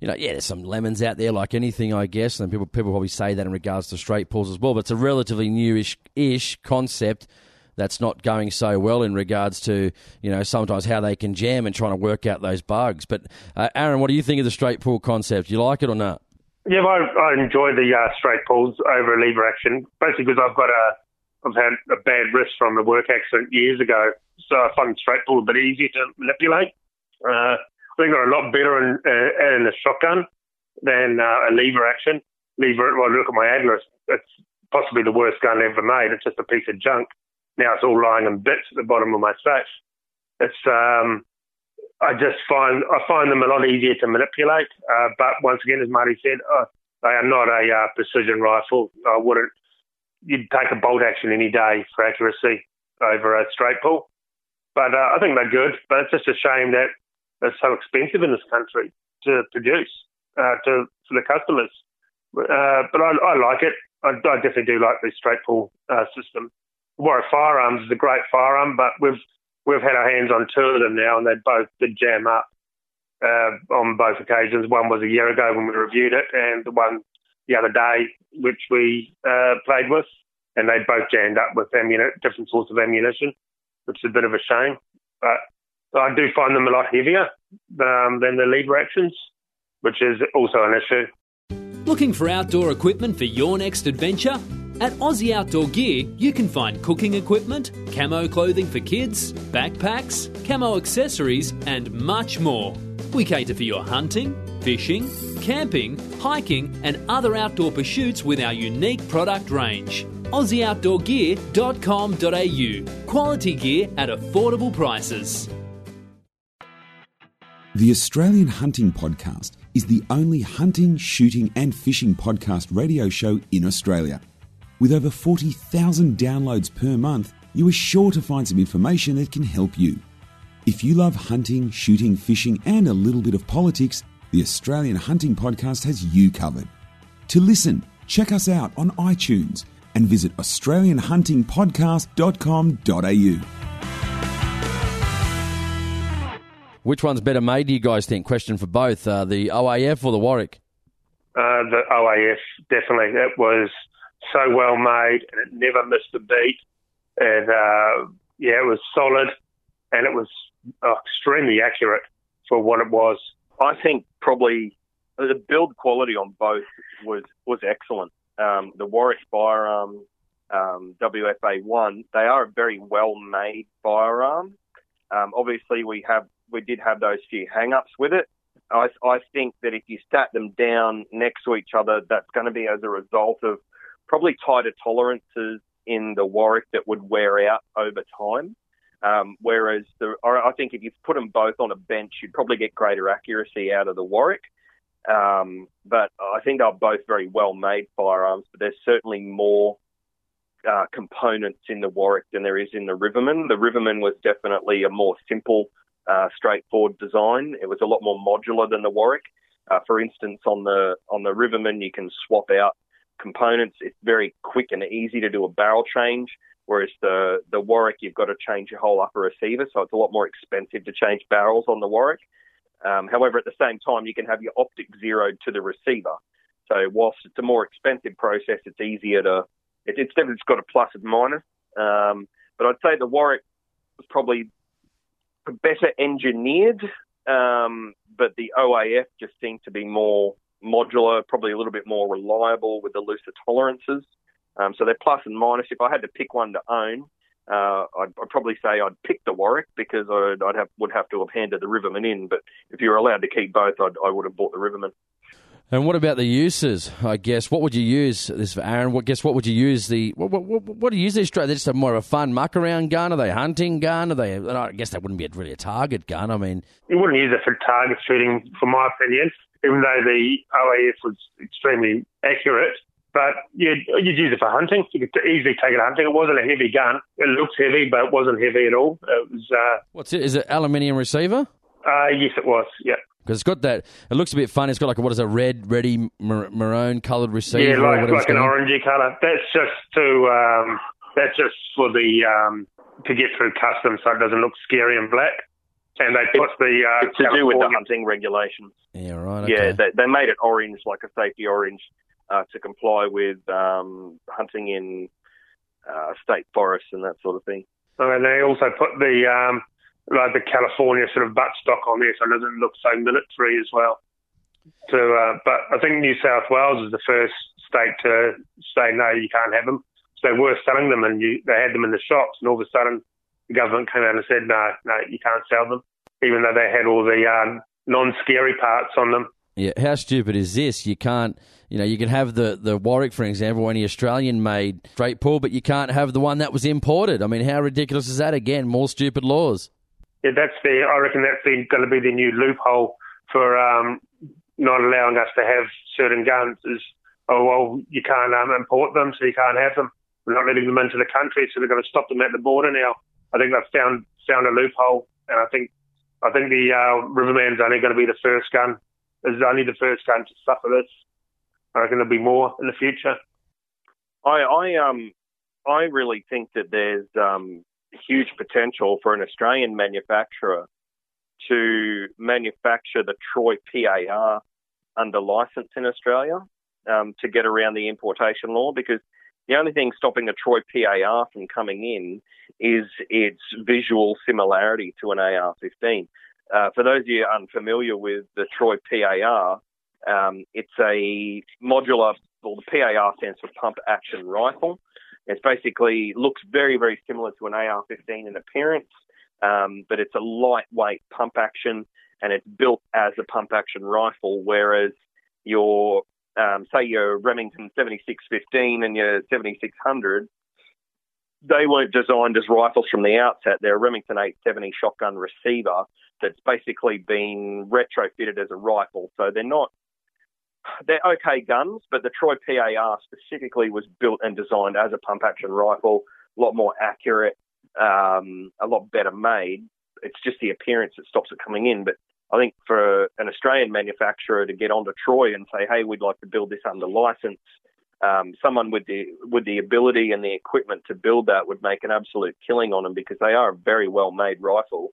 you know, yeah, there's some lemons out there like anything, I guess, and people people probably say that in regards to straight pulls as well. But it's a relatively newish-ish concept that's not going so well in regards to, you know, sometimes how they can jam and trying to work out those bugs. But, uh, Aaron, what do you think of the straight pull concept? Do you like it or not? Yeah, I, I enjoy the uh, straight pulls over lever action, basically because I've got a, I've had a bad wrist from the work accident years ago, so I find straight pull a bit easier to manipulate. Uh, I think they're a lot better in, uh, in a shotgun than uh, a lever action. Lever, well, look at my Adler, it's possibly the worst gun ever made. It's just a piece of junk. Now it's all lying in bits at the bottom of my safe. It's um. I just find I find them a lot easier to manipulate. Uh, but once again, as Marty said, uh, they are not a uh, precision rifle. I wouldn't. You'd take a bolt action any day for accuracy over a straight pull. But uh, I think they're good. But it's just a shame that they're so expensive in this country to produce uh, to for the customers. Uh, but I, I like it. I, I definitely do like the straight pull uh, system. Warwick Firearms is a great firearm, but we've We've had our hands on two of them now, and they both did jam up uh, on both occasions. One was a year ago when we reviewed it, and the one the other day, which we uh, played with, and they both jammed up with ammunition, different sorts of ammunition, which is a bit of a shame. But I do find them a lot heavier um, than the lever actions, which is also an issue. Looking for outdoor equipment for your next adventure? At Aussie Outdoor Gear, you can find cooking equipment, camo clothing for kids, backpacks, camo accessories, and much more. We cater for your hunting, fishing, camping, hiking and other outdoor pursuits with our unique product range. aussie outdoor gear dot com dot a u. Quality gear at affordable prices. The Australian Hunting Podcast is the only hunting, shooting and fishing podcast radio show in Australia. With over forty thousand downloads per month, you are sure to find some information that can help you. If you love hunting, shooting, fishing and a little bit of politics, the Australian Hunting Podcast has you covered. To listen, check us out on iTunes and visit australian hunting podcast dot com dot a u. Which one's better made, do you guys think? Question for both, uh, the O A F or the Warwick? Uh, the O A F, definitely. It was so well made and it never missed a beat. And, uh, yeah, it was solid and it was extremely accurate for what it was. I think probably the build quality on both was, was excellent. Um, the Warwick Firearm, um, W F A one, they are a very well-made firearm. Um, obviously, we have we did have those few hang-ups with it. I, I think that if you sat them down next to each other, that's going to be as a result of probably tighter tolerances in the Warwick that would wear out over time. Um, whereas the, I think if you put them both on a bench, you'd probably get greater accuracy out of the Warwick. Um, but I think they're both very well-made firearms, but there's certainly more uh, components in the Warwick than there is in the Riverman. The Riverman was definitely a more simple, uh, straightforward design. It was a lot more modular than the Warwick. Uh, for instance, on the on the Riverman, you can swap out components. It's very quick and easy to do a barrel change, whereas the, the Warwick, you've got to change your whole upper receiver, so it's a lot more expensive to change barrels on the Warwick. Um, however, at the same time, you can have your optic zeroed to the receiver. So whilst it's a more expensive process, it's easier to... It, it's definitely got a plus and minus. Um, but I'd say the Warwick was probably better engineered, um, but the O A F just seemed to be more modular, probably a little bit more reliable with the looser tolerances. Um, so they're plus and minus. If I had to pick one to own, Uh, I'd, I'd probably say I'd pick the Warwick because I'd, I'd have would have to have handed the Riverman in. But if you were allowed to keep both, I'd, I would have bought the Riverman. And what about the uses? I guess what would you use this for, Aaron? What guess what would you use the what what, what, what do you use these? They're just a more of a fun muck around gun. Are they a hunting gun? Are they? I guess that wouldn't be really a target gun. I mean, you wouldn't use it for target shooting, from my opinion. Even though the O A F was extremely accurate. But you'd, you'd use it for hunting. You could easily take it hunting. It wasn't a heavy gun. It looks heavy, but it wasn't heavy at all. It was. Uh, What's it? Is it aluminium receiver? Uh, yes, it was. Yeah. Because it's got that. It looks a bit funny. It's got like a, what is a red, reddy, maroon coloured receiver. Yeah, like, or like an orangey colour. That's just to. Um, that's just for the um, to get through customs, so it doesn't look scary and black. And they put the uh, it's to do with the hunting regulations. Yeah, right. Okay. Yeah, they, they made it orange, like a safety orange. Uh, to comply with um, hunting in uh, state forests and that sort of thing. Oh, and they also put the um, like the California sort of buttstock on there, so it doesn't look so military as well. So, uh, but I think New South Wales is the first state to say no, you can't have them. So they were selling them, and you, they had them in the shops, and all of a sudden the government came out and said no, no, you can't sell them, even though they had all the um, non-scary parts on them. Yeah, how stupid is this? You can't, you know, you can have the, the Warwick, for example, any Australian-made straight pull, but you can't have the one that was imported. I mean, how ridiculous is that? Again, more stupid laws. Yeah, that's the. I reckon that's the, going to be the new loophole for um, not allowing us to have certain guns. Is oh well, you can't um, import them, so you can't have them. We're not letting them into the country, so they're going to stop them at the border now. I think they've found found a loophole, and I think I think the uh, Riverman's only going to be the first gun. Is only the first gun to suffer this. I reckon there'll be more in the future. I, I um, I really think that there's um, huge potential for an Australian manufacturer to manufacture the Troy P A R under licence in Australia um, to get around the importation law, because the only thing stopping a Troy P A R from coming in is its visual similarity to an A R fifteen. Uh, for those of you unfamiliar with the Troy P A R, um, it's a modular, well, the P A R stands for Pump Action Rifle. It's basically looks very, very similar to an A R fifteen in appearance, um, but it's a lightweight pump action. and it's built as a pump-action rifle, whereas your, um, say, your Remington seventy-six fifteen and your seventy-six hundred, they weren't designed as rifles from the outset. They're a Remington eight seventy shotgun receiver that's basically been retrofitted as a rifle. So they're not, they're okay guns, but the Troy P A R specifically was built and designed as a pump-action rifle, a lot more accurate, um, a lot better made. It's just the appearance that stops it coming in. But I think for an Australian manufacturer to get onto Troy and say, hey, we'd like to build this under license, um, someone with the with the ability and the equipment to build that would make an absolute killing on them, because they are a very well-made rifle.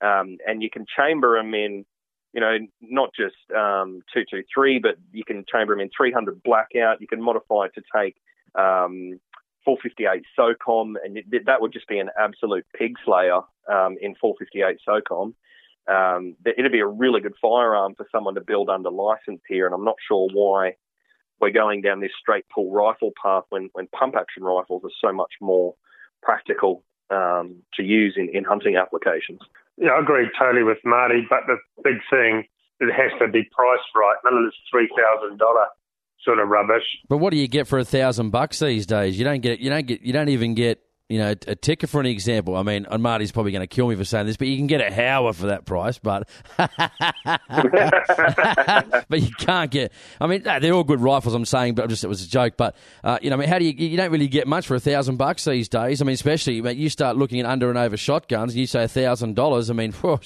Um, and you can chamber them in, you know, not just um, two twenty-three, but you can chamber them in three hundred blackout. You can modify it to take um, four fifty-eight SOCOM, and it, that would just be an absolute pig slayer um, in four fifty-eight SOCOM. Um, it'd be a really good firearm for someone to build under license here, and I'm not sure why we're going down this straight pull rifle path when, when pump-action rifles are so much more practical um, to use in, in hunting applications. Yeah, I agree totally with Marty, but the big thing, it has to be priced right. None of this three thousand dollars sort of rubbish. But what do you get for a thousand bucks these days? You don't get, you don't get, you don't even get, you know, a ticker for an example. I mean, and Marty's probably going to kill me for saying this, but you can get a Howa for that price, but but you can't get. I mean, they're all good rifles. I'm saying, but I'm just it was a joke. But uh, you know, I mean, how do you? You don't really get much for a thousand bucks these days. I mean, especially you start looking at under and over shotguns, and you say a thousand dollars. I mean, whew,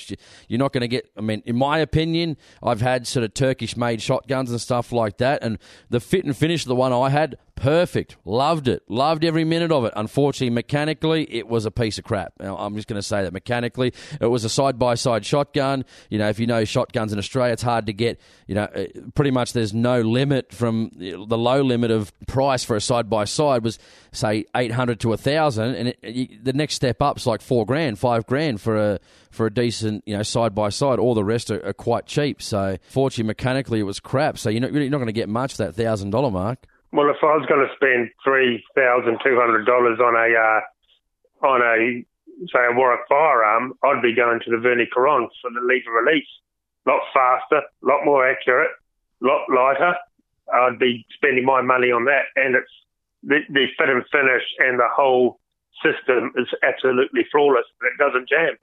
you're not going to get. I mean, in my opinion, I've had sort of Turkish-made shotguns and stuff like that, and the fit and finish of the one I had. Perfect. Loved it. Loved every minute of it. Unfortunately, mechanically, it was a piece of crap. Now, I'm just going to say that mechanically. It was a side-by-side shotgun. You know, if you know shotguns in Australia, it's hard to get, you know, pretty much there's no limit from the low limit of price for a side-by-side was, say, eight hundred to one thousand, and it, it, the next step up's like four grand, five grand for a for a decent, you know, side-by-side. All the rest are, are quite cheap. So, fortunately, mechanically, it was crap. So, you're not, you're not going to get much for that one thousand dollars mark. Well, if I was going to spend three thousand two hundred dollars on a uh, on a say a Warwick firearm, I'd be going to the Verney-Carron for the lever release. A lot faster, a lot more accurate, a lot lighter. I'd be spending my money on that, and it's the, the fit and finish and the whole system is absolutely flawless. It doesn't jam.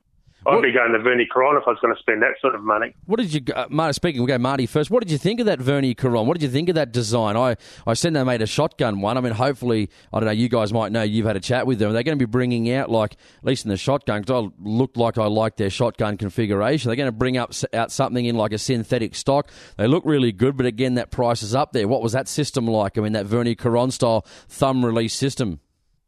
I'd what, be going to Verney-Carron if I was going to spend that sort of money. What did you, uh, Marty? Speaking, we'll go Marty first. What did you think of that Verney-Carron? What did you think of that design? I, I said they made a shotgun one. I mean, hopefully, I don't know. You guys might know. You've had a chat with them. They're going to be bringing out, like, at least in the shotgun, because I looked like I liked their shotgun configuration. They're going to bring up out something in like a synthetic stock. They look really good, but again, that price is up there. What was that system like? I mean, that Verney-Carron style thumb release system.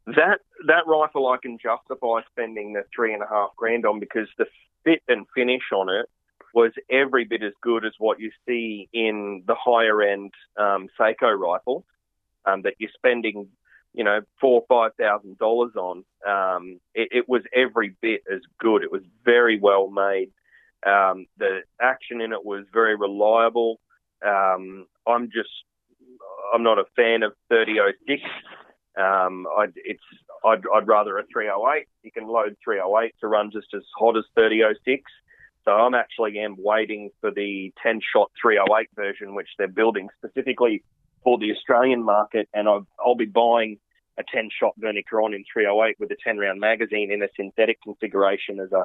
That that rifle I can justify spending the three and a half grand on, because the fit and finish on it was every bit as good as what you see in the higher end um, Seiko rifle um, that you're spending, you know, four or five thousand dollars on. Um, it, it was every bit as good. It was very well made. Um, the action in it was very reliable. Um, I'm just, I'm not a fan of thirty oh six. Um, I'd, it's, I'd, I'd rather a three oh eight. You can load three oh eight to run just as hot as thirty oh six. So I'm actually am waiting for the ten-shot three oh eight version, which they're building specifically for the Australian market. And I've, I'll be buying a ten-shot Verney-Carron in three oh eight with a ten-round magazine in a synthetic configuration as a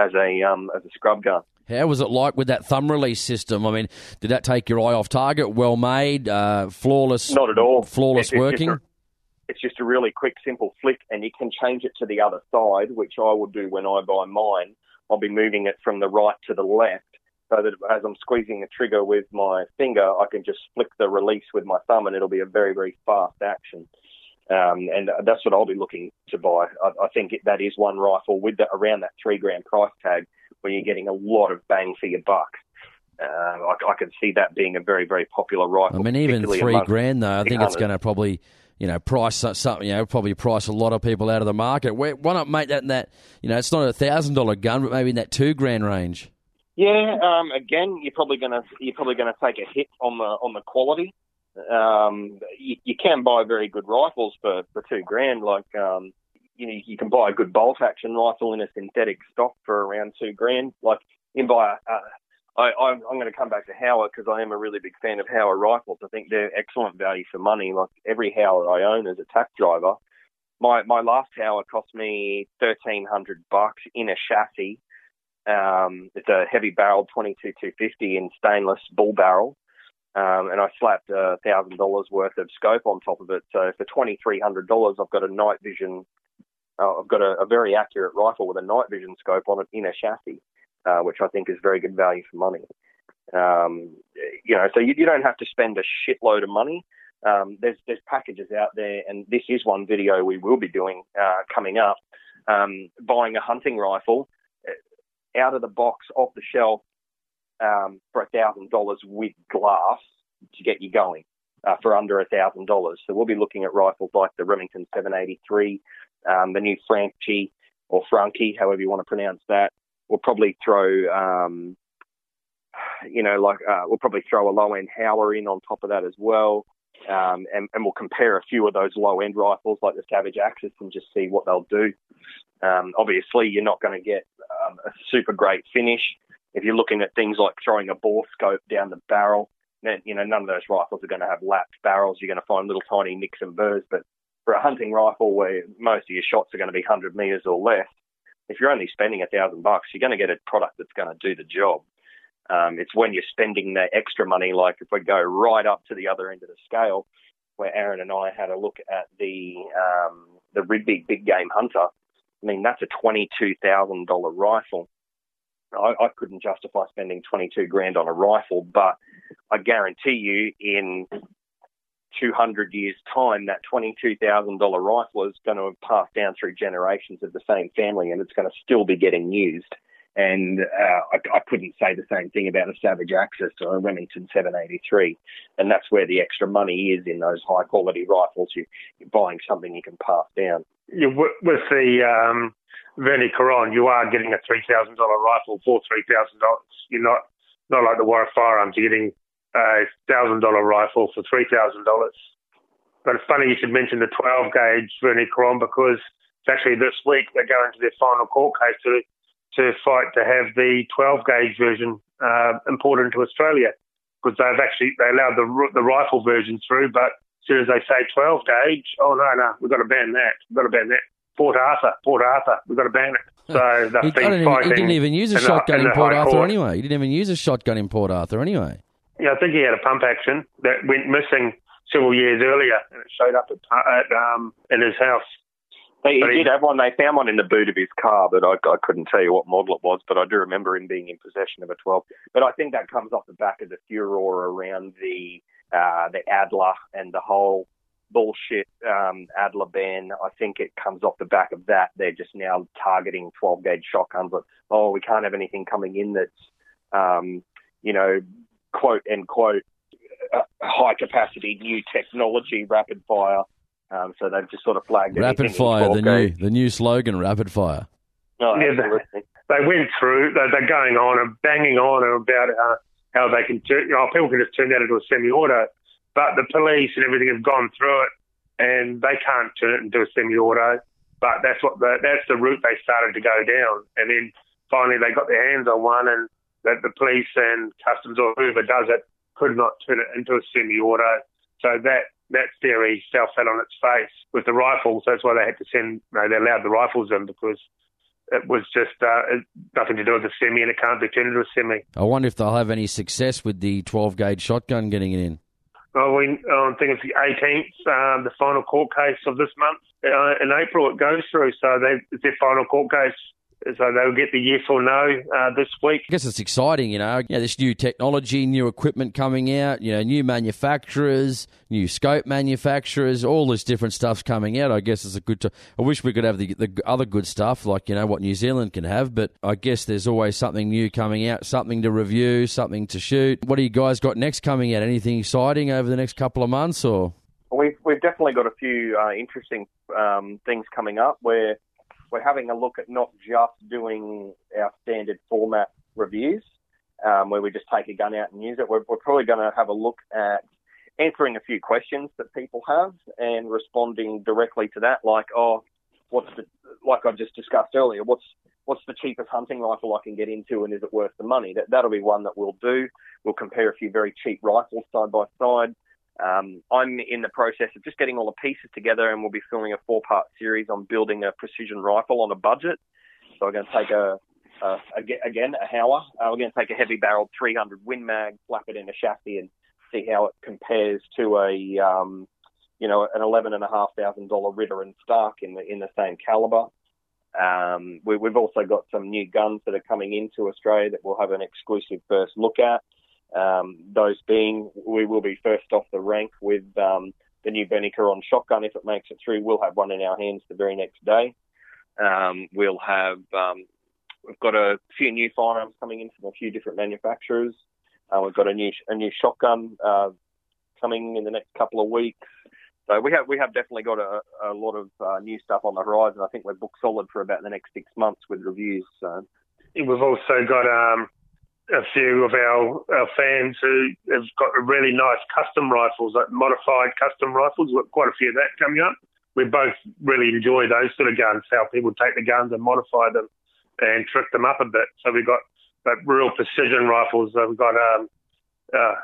as a um, as a scrub gun. How was it like with that thumb release system? I mean, did that take your eye off target? Well made, uh, flawless. Not at all. Flawless it's, it's working. It's just a really quick, simple flick, and you can change it to the other side, which I will do when I buy mine. I'll be moving it from the right to the left so that as I'm squeezing the trigger with my finger, I can just flick the release with my thumb, and it'll be a very, very fast action. Um, and that's what I'll be looking to buy. I, I think it, that is one rifle with the, around that three-grand price tag where you're getting a lot of bang for your buck. Uh, I, I can see that being a very, very popular rifle. I mean, even three grand, though, I think it's going to probably... You know, price something. You know, probably price a lot of people out of the market. Why not make that? In that, you know, it's not a thousand dollar gun, but maybe in that two grand range. Yeah. Um, again, you're probably gonna you're probably gonna take a hit on the on the quality. Um, you, you can buy very good rifles for, for two grand. Like, um, you know, you can buy a good bolt action rifle in a synthetic stock for around two grand. Like, you can buy a, a I, I'm, I'm going to come back to Howa because I am a really big fan of Howa rifles. I think they're excellent value for money. Like every Howa I own is a tack driver. My my last Howa cost me thirteen hundred bucks in a chassis. Um, it's a heavy barrel twenty-two two fifty in stainless bull barrel, um, and I slapped a thousand dollars worth of scope on top of it. So for twenty three hundred dollars, I've got a night vision. Uh, I've got a, a very accurate rifle with a night vision scope on it in a chassis. Uh, which I think is very good value for money. Um, you know, so you, you don't have to spend a shitload of money. Um, there's there's packages out there, and this is one video we will be doing uh, coming up. Um, buying a hunting rifle out of the box, off the shelf, um, for one thousand dollars with glass to get you going uh, for under one thousand dollars. So we'll be looking at rifles like the Remington seven eighty-three, um, the new Franchi or Franchi, however you want to pronounce that. We'll probably throw, um, you know, like uh, we'll probably throw a low-end Howa in on top of that as well, um, and, and we'll compare a few of those low-end rifles like the Savage Axis and just see what they'll do. Um, obviously, you're not going to get um, a super great finish if you're looking at things like throwing a bore scope down the barrel. Then, you know, none of those rifles are going to have lapped barrels. You're going to find little tiny nicks and burrs. But for a hunting rifle, where most of your shots are going to be one hundred meters or less. If you're only spending a thousand bucks, you're going to get a product that's going to do the job. Um, it's when you're spending the extra money, like if we go right up to the other end of the scale, where Aaron and I had a look at the um, the Rigby Big Game Hunter. I mean, that's a twenty-two thousand dollar rifle. I, I couldn't justify spending twenty-two grand on a rifle, but I guarantee you, in two hundred years' time, that twenty-two thousand dollar rifle is going to have passed down through generations of the same family, and it's going to still be getting used. And uh, I, I couldn't say the same thing about a Savage Axis or a Remington seven eighty-three. And that's where the extra money is in those high quality rifles. You, you're buying something you can pass down. You, with the um, Verney-Carron, you are getting a three thousand dollar rifle for three thousand dollars. You're not not like the Warwick Firearms. You're getting a thousand dollar rifle for three thousand dollars. But it's funny you should mention the twelve gauge Verney-Carron, because it's actually this week they're going to their final court case to to fight to have the twelve gauge version uh, imported into Australia, because they've actually they allowed the the rifle version through, but as soon as they say twelve gauge, oh no no, we've got to ban that, we've got to ban that. Port Arthur, Port Arthur, we've got to ban it. So they've been fighting. He didn't even use a shotgun in Port Arthur anyway. He didn't even use a shotgun in Port Arthur anyway. Yeah, I think he had a pump action that went missing several years earlier, and it showed up at, at um, in his house. He, he, he did have one. They found one in the boot of his car, but I, I couldn't tell you what model it was. But I do remember him being in possession of a twelve. But I think that comes off the back of the furore around the uh, the Adler and the whole bullshit um, Adler ban. I think it comes off the back of that. They're just now targeting twelve gauge shotguns. Like, oh, we can't have anything coming in that's um, you know. quote and quote uh, high capacity new technology rapid fire, um, so they've just sort of flagged rapid fire. The new the new slogan, rapid fire. Oh, yeah, they, they went through. They, they're going on and banging on about uh, how they can turn. You know, people can just turn that into a semi-auto, but the police and everything have gone through it, and they can't turn it into a semi-auto. But that's what the, that's the route they started to go down, and then finally they got their hands on one and. That the police and customs or whoever does it could not turn it into a semi-auto. So that, that theory fell flat on its face with the rifles. That's why they had to send, you know, they allowed the rifles in, because it was just uh, nothing to do with the semi, and it can't be turned into a semi. I wonder if they'll have any success with the twelve-gauge shotgun getting it in. Well, we, I think it's the eighteenth, um, the final court case of this month. Uh, in April it goes through, so they, it's their final court case. So they'll get the yes or no uh, this week. I guess it's exciting, you know. You know, this new technology, new equipment coming out, you know, new manufacturers, new scope manufacturers, all this different stuff's coming out. I guess it's a good time. I wish we could have the, the other good stuff, like, you know, what New Zealand can have, but I guess there's always something new coming out, something to review, something to shoot. What do you guys got next coming out? Anything exciting over the next couple of months? Or We've, we've definitely got a few uh, interesting um, things coming up where... We're having a look at not just doing our standard format reviews, um, where we just take a gun out and use it. We're, we're probably going to have a look at answering a few questions that people have and responding directly to that, like, oh, what's the, like I just discussed earlier, what's what's the cheapest hunting rifle I can get into, and is it worth the money? That, that'll be one that we'll do. We'll compare a few very cheap rifles side by side. Um, I'm in the process of just getting all the pieces together, and we'll be filming a four-part series on building a precision rifle on a budget. So I'm going to take a, a, a again, a Howa. Uh, we're going to take a heavy-barreled three hundred Win Mag, flap it in a chassis, and see how it compares to a, um, you know, an eleven thousand five hundred dollars Ritter and Stark in the in the same caliber. Um, we, we've also got some new guns that are coming into Australia that we'll have an exclusive first look at. Um, those being, we will be first off the rank with um, the new Verney-Carron shotgun. If it makes it through, we'll have one in our hands the very next day. Um, we'll have, um, we've got a few new firearms coming in from a few different manufacturers. Uh, we've got a new a new shotgun uh, coming in the next couple of weeks. So we have we have definitely got a, a lot of uh, new stuff on the horizon. I think we're booked solid for about the next six months with reviews. So. We've also got um, a few of our, our fans who have got really nice custom rifles, like modified custom rifles. We've got quite a few of that coming up. We both really enjoy those sort of guns, how people take the guns and modify them and trick them up a bit. So we've got but real precision rifles. We've got um, uh,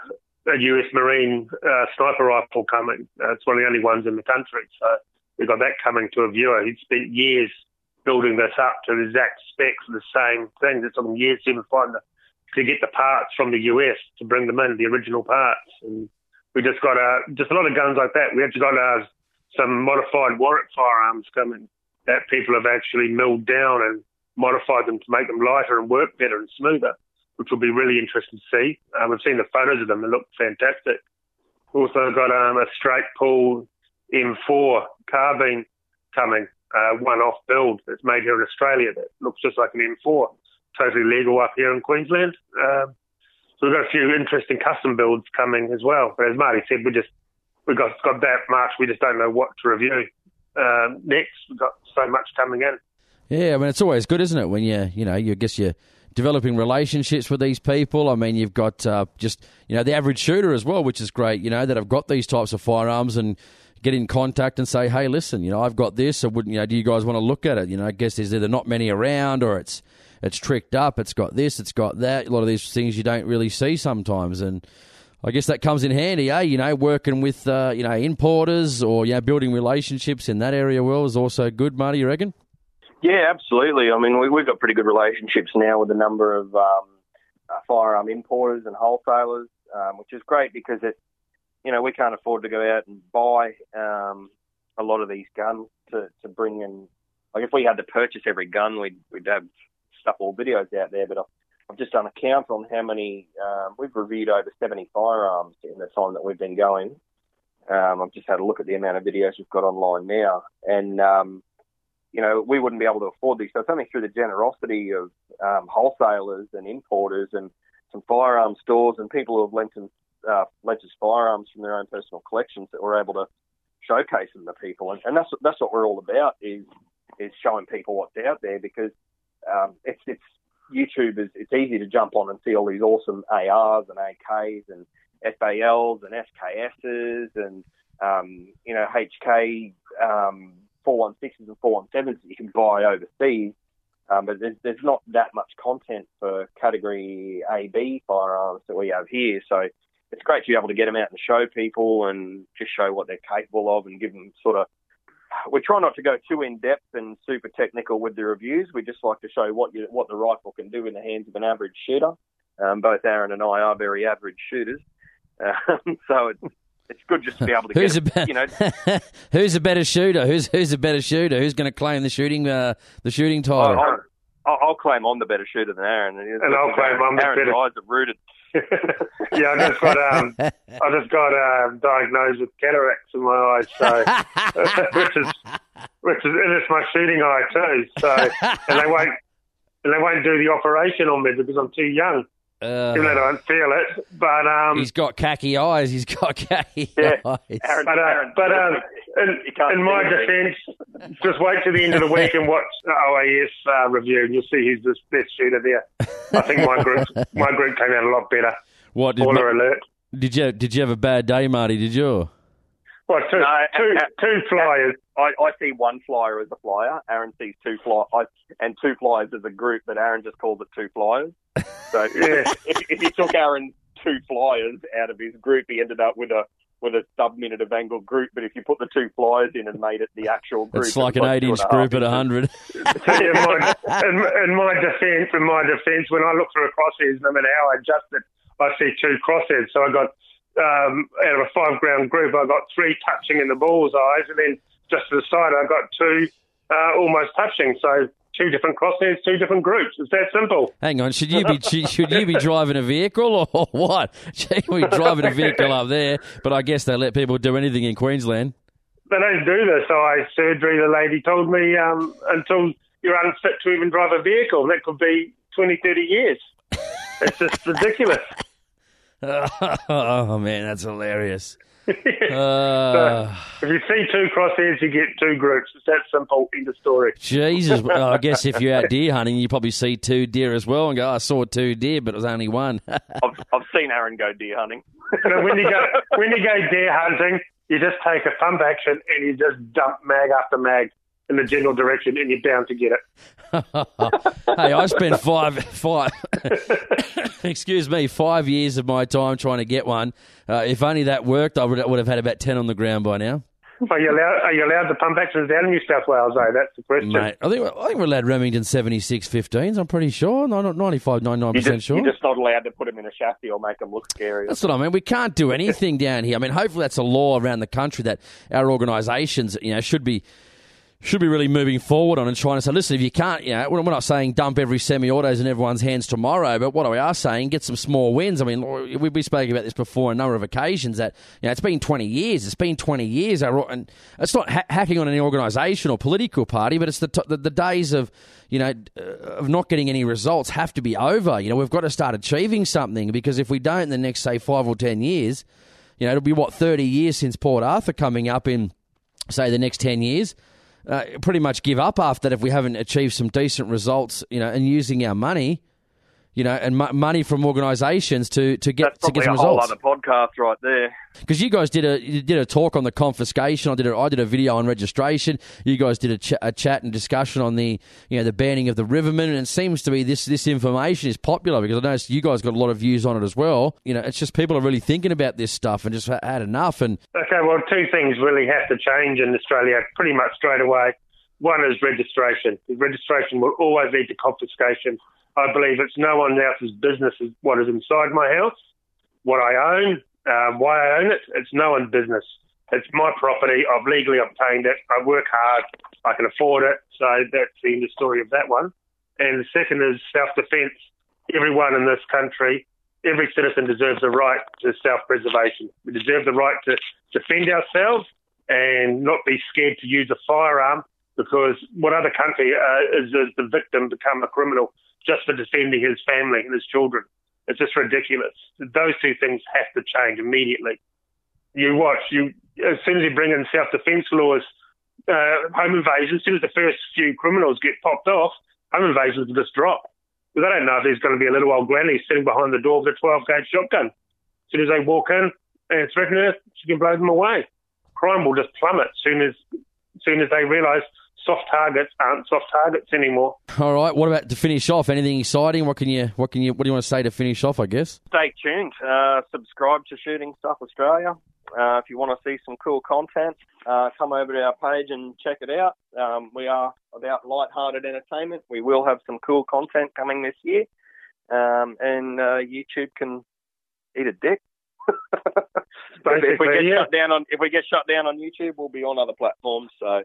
a U S Marine uh, sniper rifle coming. Uh, it's one of the only ones in the country. So we've got that coming to a viewer. He'd spent years building this up to the exact specs of the same things. It took him years to even find the, to get the parts from the U S to bring them in, the original parts. And we just got uh, just a lot of guns like that. We actually got uh, some modified Warwick firearms coming that people have actually milled down and modified them to make them lighter and work better and smoother, which will be really interesting to see. Um, I've seen the photos of them. They look fantastic. Also got um, a straight pull M four carbine coming, uh, one-off build that's made here in Australia that looks just like an M four, totally legal up here in Queensland. Um, so we've got a few interesting custom builds coming as well. But as Marty said, we just we got got that much. We just don't know what to review um, next. We've got so much coming in. Yeah, I mean, it's always good, isn't it, when you, you know, you I guess you're developing relationships with these people. I mean, you've got uh, just, you know, the average shooter as well, which is great, you know, that have got these types of firearms and get in contact and say, hey, listen, you know, I've got this. I wouldn't, you know, do you guys want to look at it? You know, I guess there's either not many around or it's it's tricked up. It's got this, it's got that. A lot of these things you don't really see sometimes. And I guess that comes in handy, eh? You know, working with, uh, you know, importers or, you know, building relationships in that area well is also good, Marty, you reckon? Yeah, absolutely. I mean, we, we've got pretty good relationships now with a number of um, uh, firearm importers and wholesalers, um, which is great because, it, you know, we can't afford to go out and buy um, a lot of these guns to, to bring in. Like, if we had to purchase every gun, we'd, we'd have stuff all videos out there. But I've, I've just done a count on how many. Um, we've reviewed over seventy firearms in the time that we've been going. Um, I've just had a look at the amount of videos we've got online now. And... Um, You know, we wouldn't be able to afford these. So it's only through the generosity of um, wholesalers and importers and some firearm stores and people who have lent, them, uh, lent us firearms from their own personal collections that we're able to showcase them to people. And, and that's that's what we're all about is is showing people what's out there because um, it's it's YouTube is it's easy to jump on and see all these awesome A Rs and A Ks and F A Ls and S K Ss and um, you know H K. Um, four sixteens and four seventeens that you can buy overseas, um, but there's, there's not that much content for category A B firearms that we have here. So it's great to be able to get them out and show people and just show what they're capable of and give them sort of... We try not to go too in-depth and super technical with the reviews. We just like to show what you, what the rifle can do in the hands of an average shooter. Um, both Aaron and I are very average shooters. Um, so it's... It's good just to be able to who's get, a be- you know. Who's a better shooter? Who's who's a better shooter? Who's going to claim the shooting uh, the shooting title? I'll, I'll, I'll claim I'm the better shooter than Aaron, and, and I'll claim Aaron, I'm the Aaron's better. Eyes are rooted. Yeah, I just got um, I just got um, diagnosed with cataracts in my eyes, so which is which is and it's my shooting eye too. So and they won't and they won't do the operation on me because I'm too young. Uh, Even though I don't feel it, but um, he's got khaki eyes. He's got khaki yeah. eyes. Aaron, but uh, Aaron, but um, in, in my defence, just wait till the end of the week and watch the O A S uh, review, and you'll see who's the best shooter there. I think my group, my group came out a lot better. What did, Baller alert. Did you did you have a bad day, Marty? Did you? Well, two, no, two, and, two flyers. I, I see one flyer as a flyer. Aaron sees two flyers. And two flyers as a group, but Aaron just calls it two flyers. So yeah. if, if you took Aaron's two flyers out of his group, he ended up with a with a sub-minute of angle group. But if you put the two flyers in and made it the actual group... It's like an eight-inch group at one hundred. In my, in, in my defence, in my defence, when I look for a crosshairs, no matter how I adjust it, I see two crosshairs. So I got... Um, out of a five-ground group, I got three touching in the bull's eyes, and then just to the side, I got two uh, almost touching. So two different crosshairs, two different groups. It's that simple. Hang on, should you be should you be driving a vehicle or what? Should we be driving a vehicle up there? But I guess they let people do anything in Queensland. They don't do this eye surgery. The lady told me um, until you're unfit to even drive a vehicle, that could be twenty, thirty years. It's just ridiculous. Oh, man, that's hilarious. uh, so if you see two crosshairs, you get two groups. It's that simple. End of story. Jesus. Well, I guess if you're out deer hunting, you probably see two deer as well and go, I saw two deer, but it was only one. I've, I've seen Aaron go deer hunting. So when, you go, when you go deer hunting, you just take a pump action and you just dump mag after mag in the general direction, and you're bound to get it. Hey, I spent five, five, excuse me, five years of my time trying to get one. Uh, if only that worked, I would, would have had about ten on the ground by now. Are you allowed, are you allowed to pump actions down in New South Wales, though? That's the question. Mate, I think, I think we're allowed Remington seven six fifteens, I'm pretty sure. ninety-five, ninety-nine percent sure. You're just not allowed to put them in a chassis or make them look scary. That's what I mean. We can't do anything down here. I mean, hopefully that's a law around the country that our organisations, you know, should be... should be really moving forward on and trying to say, listen, if you can't, you know, we're not saying dump every semi-autos in everyone's hands tomorrow, but what we are saying, get some small wins. I mean, we've been speaking about this before on a number of occasions that, you know, it's been twenty years. It's been twenty years. And it's not ha- hacking on any organisation or political party, but it's the, t- the the days of, you know, uh, of not getting any results have to be over. You know, we've got to start achieving something, because if we don't in the next, say, five or ten years, you know, it'll be, what, thirty years since Port Arthur coming up in, say, the next ten years. Uh, pretty much give up after that if we haven't achieved some decent results, you know, and using our money, you know, and m- money from organisations to, to get to get some results. That's probably a whole other podcast right there. Because you guys did a you did a talk on the confiscation. I did a, I did a video on registration. You guys did a, ch- a chat and discussion on the you know the banning of the Riverman, and it seems to be this this information is popular, because I noticed you guys got a lot of views on it as well. You know, it's just people are really thinking about this stuff and just had enough. And okay, well, two things really have to change in Australia pretty much straight away. One is registration. Registration will always lead to confiscation. I believe it's no one else's business is what is inside my house, what I own, um, why I own it. It's no one's business. It's my property. I've legally obtained it. I work hard. I can afford it. So that's the end of the story of that one. And the second is self-defence. Everyone in this country, every citizen deserves the right to self-preservation. We deserve the right to defend ourselves and not be scared to use a firearm, because what other country uh, is, is the victim become a criminal just for defending his family and his children? It's just ridiculous. Those two things have to change immediately. You watch, you as soon as you bring in self-defence laws, uh, home invasions, as soon as the first few criminals get popped off, home invasions will just drop. Because I don't know if there's going to be a little old granny sitting behind the door with a twelve-gauge shotgun. As soon as they walk in and threaten her, she can blow them away. Crime will just plummet as soon as, as, soon as they realise soft targets aren't soft targets anymore. All right. What about to finish off? Anything exciting? What can you? What can you? What do you want to say to finish off? I guess. Stay tuned. Uh, subscribe to Shooting Stuff Australia. Uh, if you want to see some cool content, uh, come over to our page and check it out. Um, we are about light-hearted entertainment. We will have some cool content coming this year, um, and uh, YouTube can eat a dick. if we get yeah. shut down on if we get shut down on YouTube, we'll be on other platforms. So.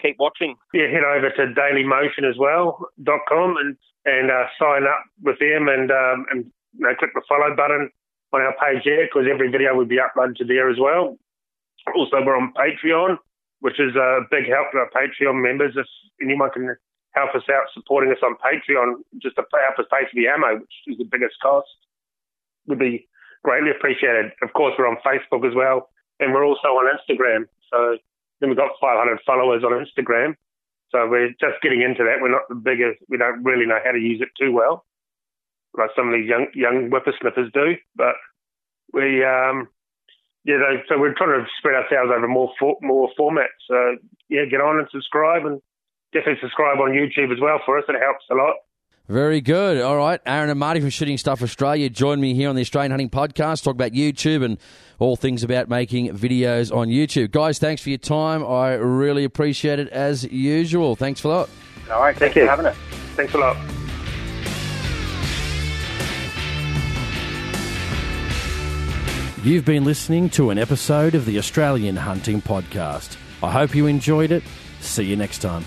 Keep watching. Yeah, head over to dailymotion as well dot com and and uh, sign up with them and um, and you know, click the follow button on our page there, because every video will be uploaded to there as well. Also, we're on Patreon, which is a big help to our Patreon members. If anyone can help us out supporting us on Patreon, just to help us pay for the ammo, which is the biggest cost, would be greatly appreciated. Of course, we're on Facebook as well, and we're also on Instagram. So. Then we've got five hundred followers on Instagram. So we're just getting into that. We're not the biggest. We don't really know how to use it too well, like some of these young, young whippersnippers do. But we, um, yeah, they, so we're trying to spread ourselves over more for, more formats. So yeah, get on and subscribe, and definitely subscribe on YouTube as well for us. It helps a lot. Very good. All right, Aaron and Marty from Shooting Stuff Australia join me here on the Australian Hunting Podcast. Talk about YouTube and all things about making videos on YouTube. Guys, thanks for your time. I really appreciate it as usual. Thanks a lot. All right, thank you for having us. Thanks a lot. You've been listening to an episode of the Australian Hunting Podcast. I hope you enjoyed it. See you next time.